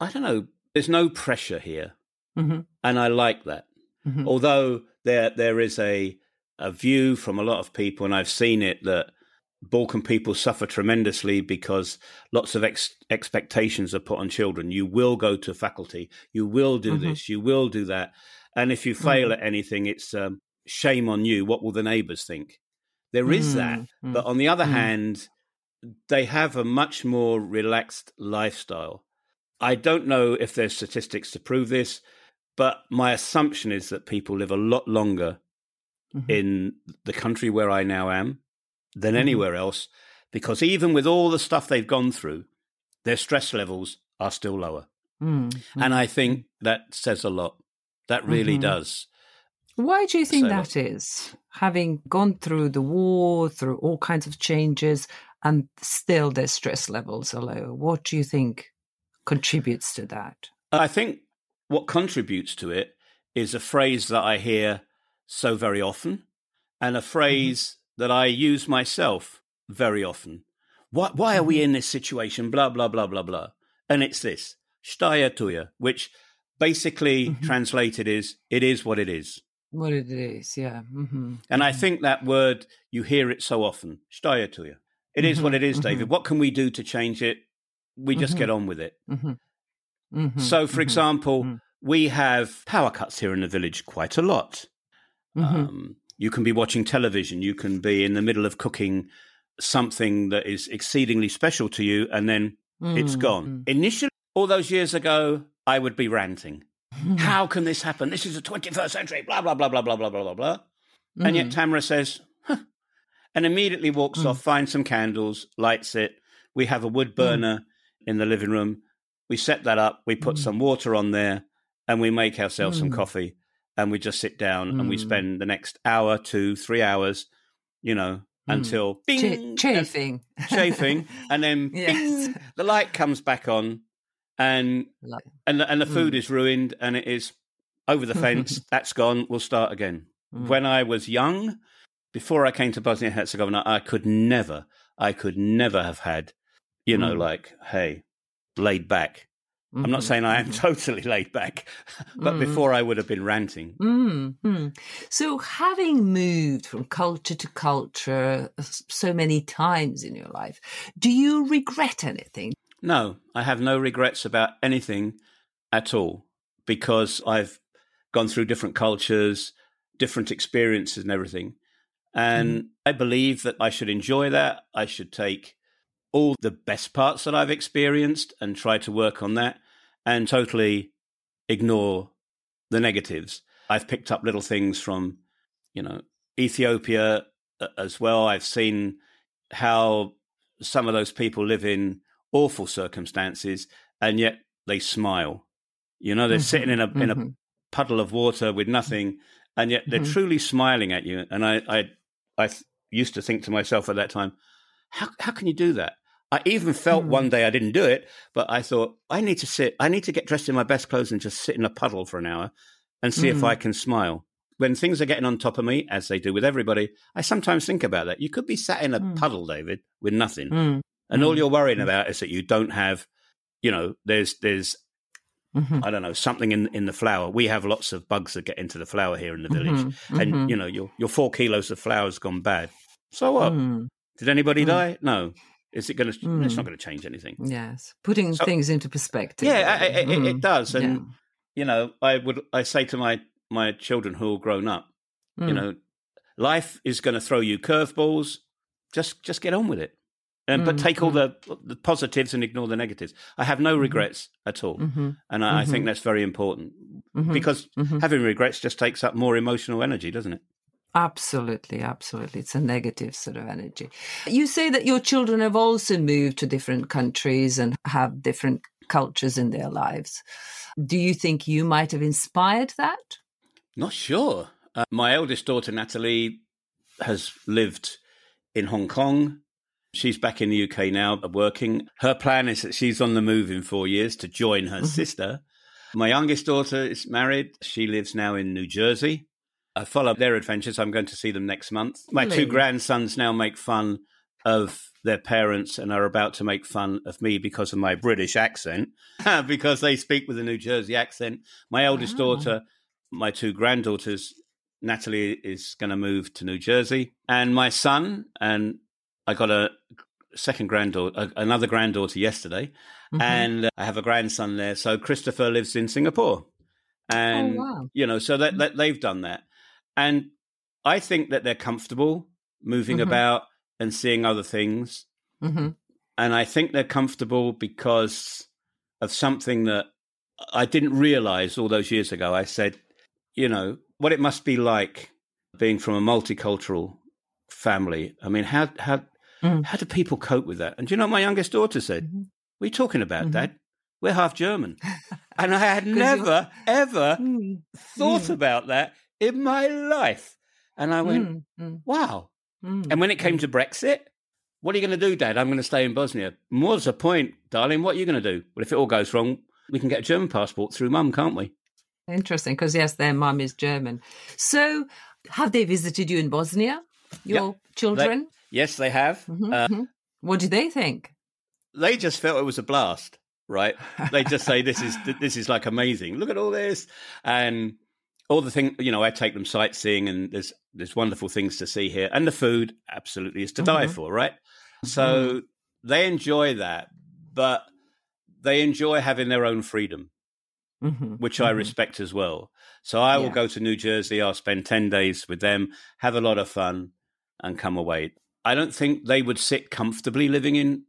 I don't know, there's no pressure here. Mm-hmm. And I like that. Mm-hmm. Although there there is a, a view from a lot of people, and I've seen it, that Balkan people suffer tremendously because lots of ex- expectations are put on children. You will go to faculty. You will do mm-hmm. this. You will do that. And if you fail mm-hmm. at anything, it's um, shame on you. What will the neighbours think? There mm-hmm. is that. Mm-hmm. But on the other mm-hmm. hand, they have a much more relaxed lifestyle. I don't know if there's statistics to prove this, but my assumption is that people live a lot longer mm-hmm. in the country where I now am than anywhere else, because even with all the stuff they've gone through, their stress levels are still lower. Mm-hmm. And I think that says a lot. That really mm-hmm. does. Why do you think that is? Having gone through the war, through all kinds of changes, and still their stress levels are lower. What do you think contributes to that? I think what contributes to it is a phrase that I hear so very often, and a phrase... Mm-hmm. that I use myself very often. Why, why are we in this situation? Blah, blah, blah, blah, blah. And it's this, Staya tuja, which basically mm-hmm. translated is, it is what it is. What it is, yeah. Mm-hmm. And mm-hmm. I think that word, you hear it so often, Staya tuja. It mm-hmm. is what it is, David. Mm-hmm. What can we do to change it? We just mm-hmm. get on with it. Mm-hmm. Mm-hmm. So, for mm-hmm. example, mm-hmm. we have power cuts here in the village quite a lot. Mm-hmm. Um, You can be watching television. You can be in the middle of cooking something that is exceedingly special to you, and then mm, it's gone. Mm. Initially, all those years ago, I would be ranting. How can this happen? This is the twenty-first century, blah, blah, blah, blah, blah, blah, blah, blah, blah. Mm. And yet Tamara says, huh, and immediately walks mm. off, finds some candles, lights it. We have a wood burner mm. in the living room. We set that up. We put mm. some water on there and we make ourselves mm. some coffee and we just sit down mm. and we spend the next hour, two, three hours, you know, mm. until bing, Ch- chafing, and, chafing. And then yes. bing, the light comes back on. And, and and the food mm. is ruined and it is over the fence. That's gone. We'll start again. Mm. When I was young, before I came to Bosnia and Herzegovina, I could never, I could never have had, you know, mm. like, hey, laid back. Mm-hmm. I'm not saying I am totally laid back, but mm. before I would have been ranting. Mm-hmm. So having moved from culture to culture so many times in your life, do you regret anything? No, I have no regrets about anything at all because I've gone through different cultures, different experiences and everything. And mm. I believe that I should enjoy that. I should take all the best parts that I've experienced and try to work on that and totally ignore the negatives. I've picked up little things from, you know, Ethiopia as well. I've seen how some of those people live in awful circumstances, and yet they smile. You know, they're mm-hmm. sitting in a mm-hmm. in a puddle of water with nothing, and yet they're mm-hmm. truly smiling at you. And I, I, I th- used to think to myself at that time, how how can you do that? I even felt mm. one day I didn't do it, but I thought I need to sit, I need to get dressed in my best clothes and just sit in a puddle for an hour and see mm. if I can smile. When things are getting on top of me, as they do with everybody, I sometimes think about that. You could be sat in a mm. puddle, David, with nothing. Mm. And all you're worrying mm-hmm. about is that you don't have, you know, there's, there's mm-hmm. I don't know, something in, in the flower. We have lots of bugs that get into the flower here in the village. Mm-hmm. And, mm-hmm. you know, your your four kilos of flour's gone bad. So what? Mm. Did anybody mm. die? No. Is it going to, mm. it's not going to change anything. Yes. Putting so, things into perspective. Yeah, I, it, mm. it does. And, yeah. you know, I would, I say to my, my children who are grown up, mm. you know, life is going to throw you curveballs. Just, just get on with it. Um, mm, but take mm. all the, the positives and ignore the negatives. I have no regrets at all. Mm-hmm, and I, mm-hmm. I think that's very important mm-hmm, because mm-hmm. having regrets just takes up more emotional energy, doesn't it? Absolutely, absolutely. It's a negative sort of energy. You say that your children have also moved to different countries and have different cultures in their lives. Do you think you might have inspired that? Not sure. Uh, my eldest daughter, Natalie, has lived in Hong Kong. She's back in the U K now working. Her plan is that she's on the move in four years to join her mm-hmm. sister. My youngest daughter is married. She lives now in New Jersey. I follow their adventures. I'm going to see them next month. My Hello. two grandsons now make fun of their parents and are about to make fun of me because of my British accent, because they speak with a New Jersey accent. My eldest wow. daughter, my two granddaughters, Natalie is going to move to New Jersey. And my son and I got a second granddaughter, another granddaughter yesterday, mm-hmm. and I have a grandson there. So Christopher lives in Singapore. And, oh, wow. you know, so that, that they've done that. And I think that they're comfortable moving mm-hmm. about and seeing other things. Mm-hmm. And I think they're comfortable because of something that I didn't realize all those years ago. I said, you know, what it must be like being from a multicultural family. I mean, how, how, Mm. how do people cope with that? And do you know what my youngest daughter said? Mm-hmm. We're talking about mm-hmm. Dad. We're half German. And I had never, you're... ever mm. thought mm. about that in my life. And I went, mm. wow. Mm. And when it came to Brexit, what are you going to do, Dad? I'm going to stay in Bosnia. More's the point, darling. What are you going to do? Well, if it all goes wrong, we can get a German passport through Mum, can't we? Interesting, because, yes, their mum is German. So have they visited you in Bosnia, your yep. children? They- Yes, they have. Mm-hmm, uh, mm-hmm. What do they think? They just felt it was a blast, right? They just say, this is this is like amazing. Look at all this. And all the things, you know, I take them sightseeing and there's there's wonderful things to see here. And the food absolutely is to mm-hmm. die for, right? So mm-hmm. they enjoy that, but they enjoy having their own freedom, mm-hmm. which mm-hmm. I respect as well. So I yeah. will go to New Jersey. I'll spend ten days with them, have a lot of fun and come away. I don't think they would sit comfortably living in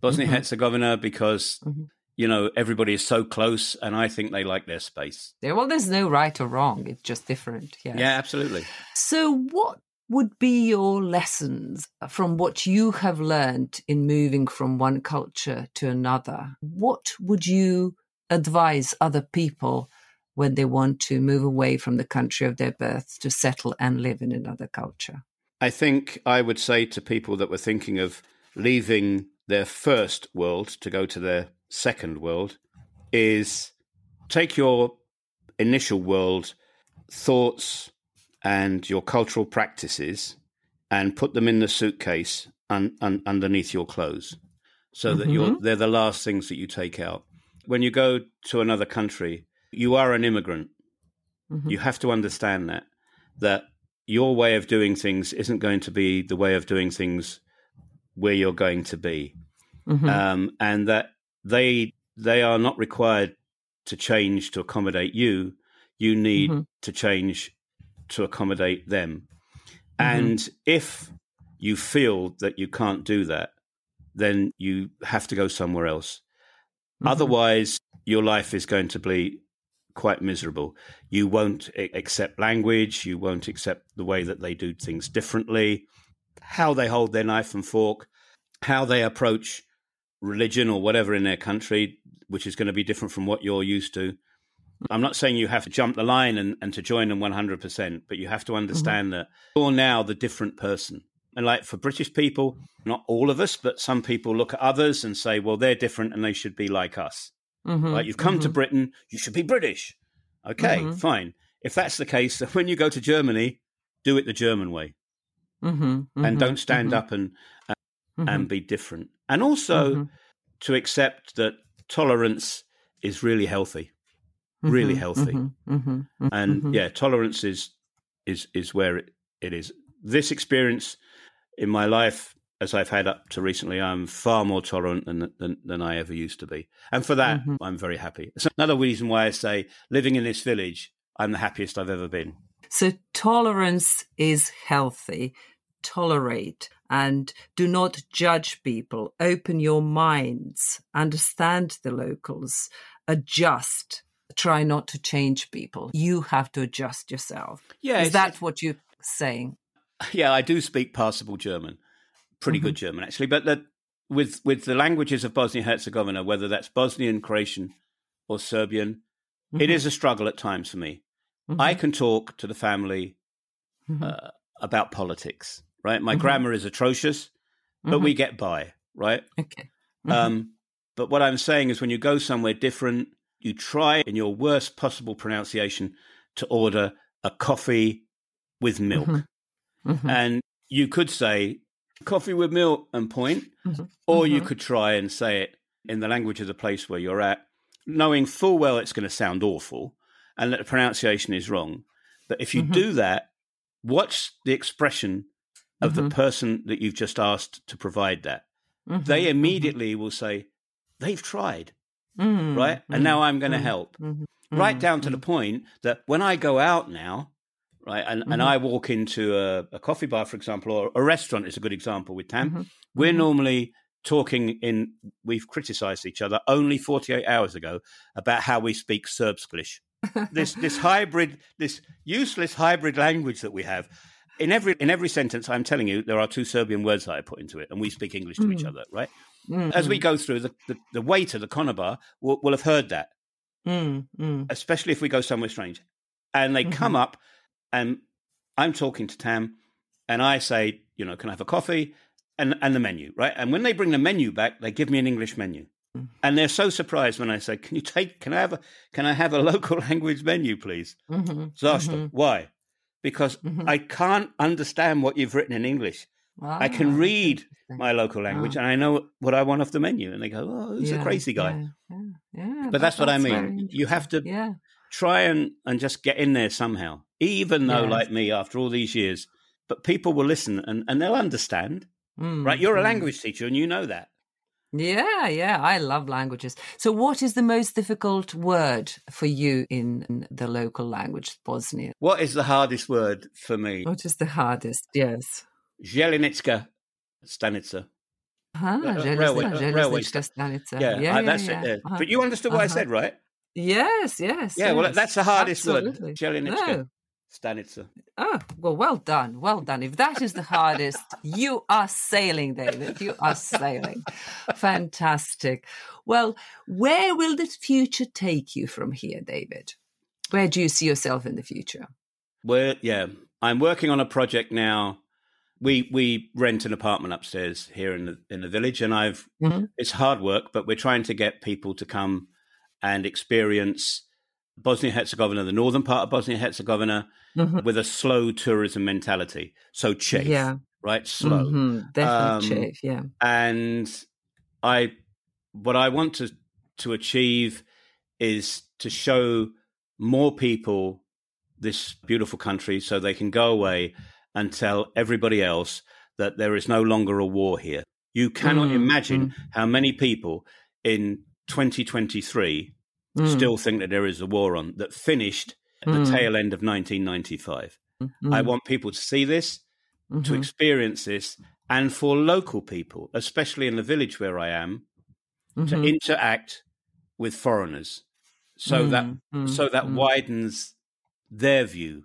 Bosnia and mm-hmm. Herzegovina because, mm-hmm. you know, everybody is so close, and I think they like their space. Yeah, well, there's no right or wrong. It's just different. Yes. Yeah, absolutely. So what would be your lessons from what you have learned in moving from one culture to another? What would you advise other people when they want to move away from the country of their birth to settle and live in another culture? I think I would say to people that were thinking of leaving their first world to go to their second world is take your initial world thoughts and your cultural practices and put them in the suitcase un- un- underneath your clothes so that mm-hmm. you're, they're the last things that you take out. When you go to another country, you are an immigrant. Mm-hmm. You have to understand that, that your way of doing things isn't going to be the way of doing things where you're going to be. Mm-hmm. Um, and that they they are not required to change to accommodate you. You need mm-hmm. to change to accommodate them. Mm-hmm. And if you feel that you can't do that, then you have to go somewhere else. Mm-hmm. Otherwise, your life is going to be quite miserable. You won't accept language. You won't accept the way that they do things differently, how they hold their knife and fork, how they approach religion or whatever in their country, which is going to be different from what you're used to. I'm not saying you have to jump the line and, and to join them one hundred percent, but you have to understand mm-hmm. that you're now the different person. And like for British people, not all of us, but some people look at others and say, well, they're different and they should be like us. Mm-hmm. Like you've come mm-hmm. to Britain, you should be British. Okay, mm-hmm. fine. If that's the case, when you go to Germany, do it the German way. Mm-hmm, mm-hmm, and don't stand mm-hmm. up and uh, mm-hmm. and be different. And also mm-hmm. to accept that tolerance is really healthy, mm-hmm, really healthy. Mm-hmm, mm-hmm, and mm-hmm. yeah, tolerance is is is where it, it is. This experience in my life, as I've had up to recently, I'm far more tolerant than than, than I ever used to be. And for that, mm-hmm. I'm very happy. It's another reason why I say living in this village, I'm the happiest I've ever been. So tolerance is healthy. Tolerate and do not judge people. Open your minds. Understand the locals. Adjust. Try not to change people. You have to adjust yourself. Yeah, is that what you're saying? Yeah, I do speak passable German. Pretty mm-hmm. good German, actually. But the, with, with the languages of Bosnia and Herzegovina, whether that's Bosnian, Croatian or Serbian, mm-hmm. it is a struggle at times for me. Mm-hmm. I can talk to the family mm-hmm. uh, about politics, right? My mm-hmm. grammar is atrocious, but mm-hmm. we get by, right? Okay. Mm-hmm. Um, but what I'm saying is when you go somewhere different, you try in your worst possible pronunciation to order a coffee with milk. Mm-hmm. Mm-hmm. And you could say coffee with milk and point, mm-hmm. or mm-hmm. you could try and say it in the language of the place where you're at, knowing full well it's going to sound awful, and that the pronunciation is wrong. But if you mm-hmm. do that, watch the expression of mm-hmm. the person that you've just asked to provide that. Mm-hmm. They immediately mm-hmm. will say, they've tried, mm-hmm. right? And mm-hmm. now I'm going to mm-hmm. help. Mm-hmm. Right down to the point that when I go out now, right, and, mm-hmm. and I walk into a, a coffee bar, for example, or a restaurant is a good example with Tam, mm-hmm. we're mm-hmm. normally talking in, we've criticised each other only forty-eight hours ago about how we speak Serbsklish. this this hybrid, this useless hybrid language that we have. In every in every sentence, I'm telling you, there are two Serbian words that I put into it, and we speak English to mm. each other, right? Mm-hmm. As we go through, the, the, the waiter, the konobar, will, will have heard that, mm-hmm. especially if we go somewhere strange. And they mm-hmm. come up, and I'm talking to Tam, and I say, you know, can I have a coffee? And, and the menu, right? And when they bring the menu back, they give me an English menu. And they're so surprised when I say, "Can you take? Can I have a? Can I have a local language menu, please?" Mm-hmm. Zashta, mm-hmm. why? Because mm-hmm. I can't understand what you've written in English. Wow. I can read my local language, wow. and I know what I want off the menu. And they go, "Oh, he's yeah, a crazy guy." Yeah, yeah, yeah, but that, that's what I mean. You have to yeah. try and, and just get in there somehow. Even though, yeah. like me, after all these years, but people will listen and, and they'll understand. Mm-hmm. Right? You're a language teacher, and you know that. Yeah, yeah, I love languages. So what is the most difficult word for you in the local language, Bosnian? What is the hardest word for me? What is the hardest, yes. Zelenitska Stanica. Ah, uh, railway, uh, railway stanica. Yeah, yeah, uh, that's yeah, it. Yeah. Uh-huh. But you understood what uh-huh. I said, right? Yes, yes. Yeah, yes. Well, that's the hardest Absolutely. word. Zelenitska no. Stanica. Oh, well, well done. Well done. If that is the hardest, you are sailing, David. You are sailing. Fantastic. Well, where will the future take you from here, David? Where do you see yourself in the future? Well, yeah, I'm working on a project now. We we rent an apartment upstairs here in the in the village, and I've mm-hmm. it's hard work, but we're trying to get people to come and experience Bosnia and Herzegovina, the northern part of Bosnia and Herzegovina, mm-hmm. with a slow tourism mentality. So chafe, yeah. right? Slow, mm-hmm. definitely um, chafe, yeah. And I, what I want to to achieve is to show more people this beautiful country, so they can go away and tell everybody else that there is no longer a war here. You cannot mm, imagine mm. how many people in twenty twenty-three mm. still think that there is a war on, that finished at mm. the tail end of nineteen ninety-five. Mm-hmm. I want people to see this, mm-hmm. to experience this, and for local people, especially in the village where I am, mm-hmm. to interact with foreigners. So mm, that mm, so that mm. widens their view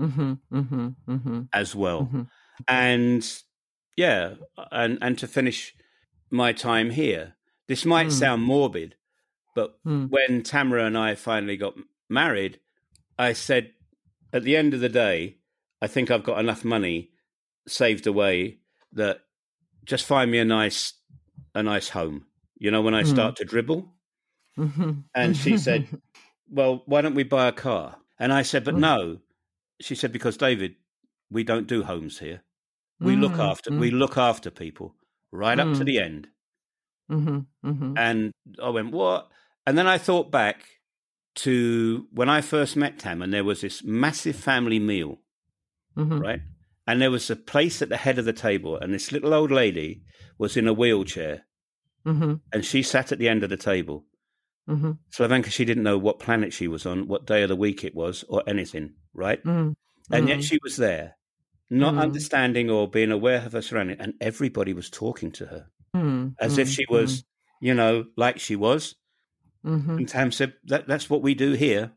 mm-hmm, mm-hmm, mm-hmm. as well. Mm-hmm. And yeah, and, and to finish my time here, this might mm. sound morbid, but mm. when Tamara and I finally got married, I said, at the end of the day, I think I've got enough money saved away that just find me a nice a nice home. You know, when I mm. start to dribble. Mm-hmm. And she said, well, why don't we buy a car? And I said, but mm. no. She said, because, David, we don't do homes here. We mm. look after mm. we look after people right mm. up to the end. Mm-hmm. Mm-hmm. And I went, what? And then I thought back to when I first met Tam, and there was this massive family meal, mm-hmm. right? And there was a place at the head of the table, and this little old lady was in a wheelchair, mm-hmm. and she sat at the end of the table. Mm-hmm. Slavenka, she didn't know what planet she was on, what day of the week it was, or anything, right? Mm-hmm. And yet she was there, not mm-hmm. understanding or being aware of her surroundings, and everybody was talking to her mm-hmm. as mm-hmm. if she was, you know, like she was. Mm-hmm. And Tam said, that, that's what we do here.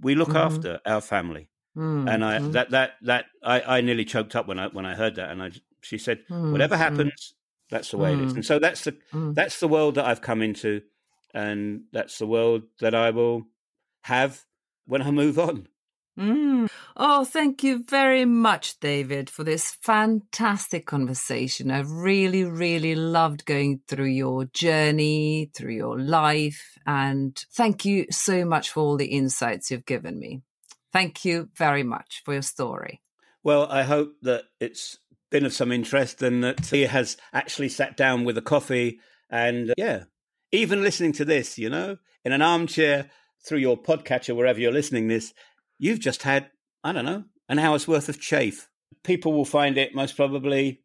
We look mm-hmm. after our family. Mm-hmm. And I that that that I, I nearly choked up when I when I heard that. And I she said, mm-hmm. whatever happens, that's the way mm-hmm. it is. And so that's the mm-hmm. that's the world that I've come into. And that's the world that I will have when I move on. Mm. Oh, thank you very much, David, for this fantastic conversation. I really, really loved going through your journey, through your life. And thank you so much for all the insights you've given me. Thank you very much for your story. Well, I hope that it's been of some interest and that he has actually sat down with a coffee and, uh, yeah. even listening to this, you know, in an armchair through your podcatcher, wherever you're listening this, you've just had, I don't know, an hour's worth of chaff. People will find it most probably.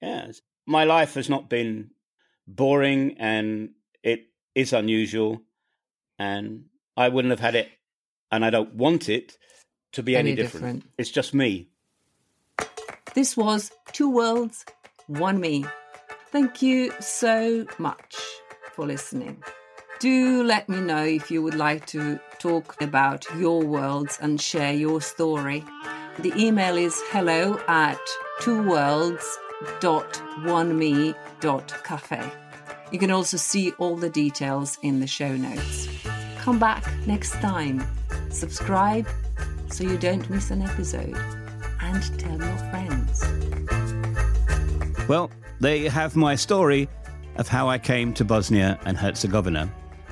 Yeah. My life has not been boring, and it is unusual, and I wouldn't have had it, and I don't want it to be any, any different. different. It's just me. This was Two Worlds, One Me. Thank you so much for listening. Do let me know if you would like to talk about your worlds and share your story. The email is hello at two worlds dot one me dot cafe. You can also see all the details in the show notes. Come back next time. Subscribe so you don't miss an episode, and tell your friends. Well, there you have my story of how I came to Bosnia and Herzegovina.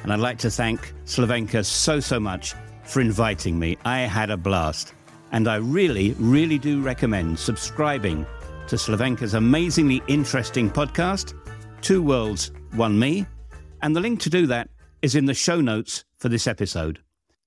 And I'd like to thank Slavenka so, so much for inviting me. I had a blast. And I really, really do recommend subscribing to Slavenka's amazingly interesting podcast, Two Worlds, One Me. And the link to do that is in the show notes for this episode.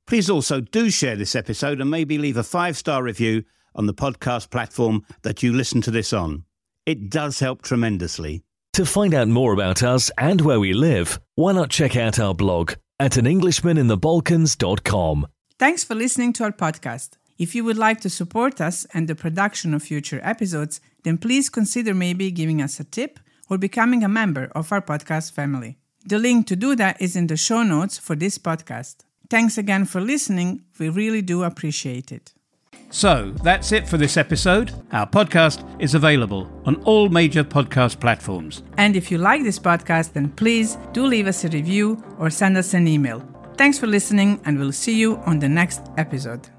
Please also do share this episode and maybe leave a five-star review on the podcast platform that you listen to this on. It does help tremendously. To find out more about us and where we live, why not check out our blog at an englishman in the balkans dot com. Thanks for listening to our podcast. If you would like to support us and the production of future episodes, then please consider maybe giving us a tip or becoming a member of our podcast family. The link to do that is in the show notes for this podcast. Thanks again for listening. We really do appreciate it. So that's it for this episode. Our podcast is available on all major podcast platforms. And if you like this podcast, then please do leave us a review or send us an email. Thanks for listening, and we'll see you on the next episode.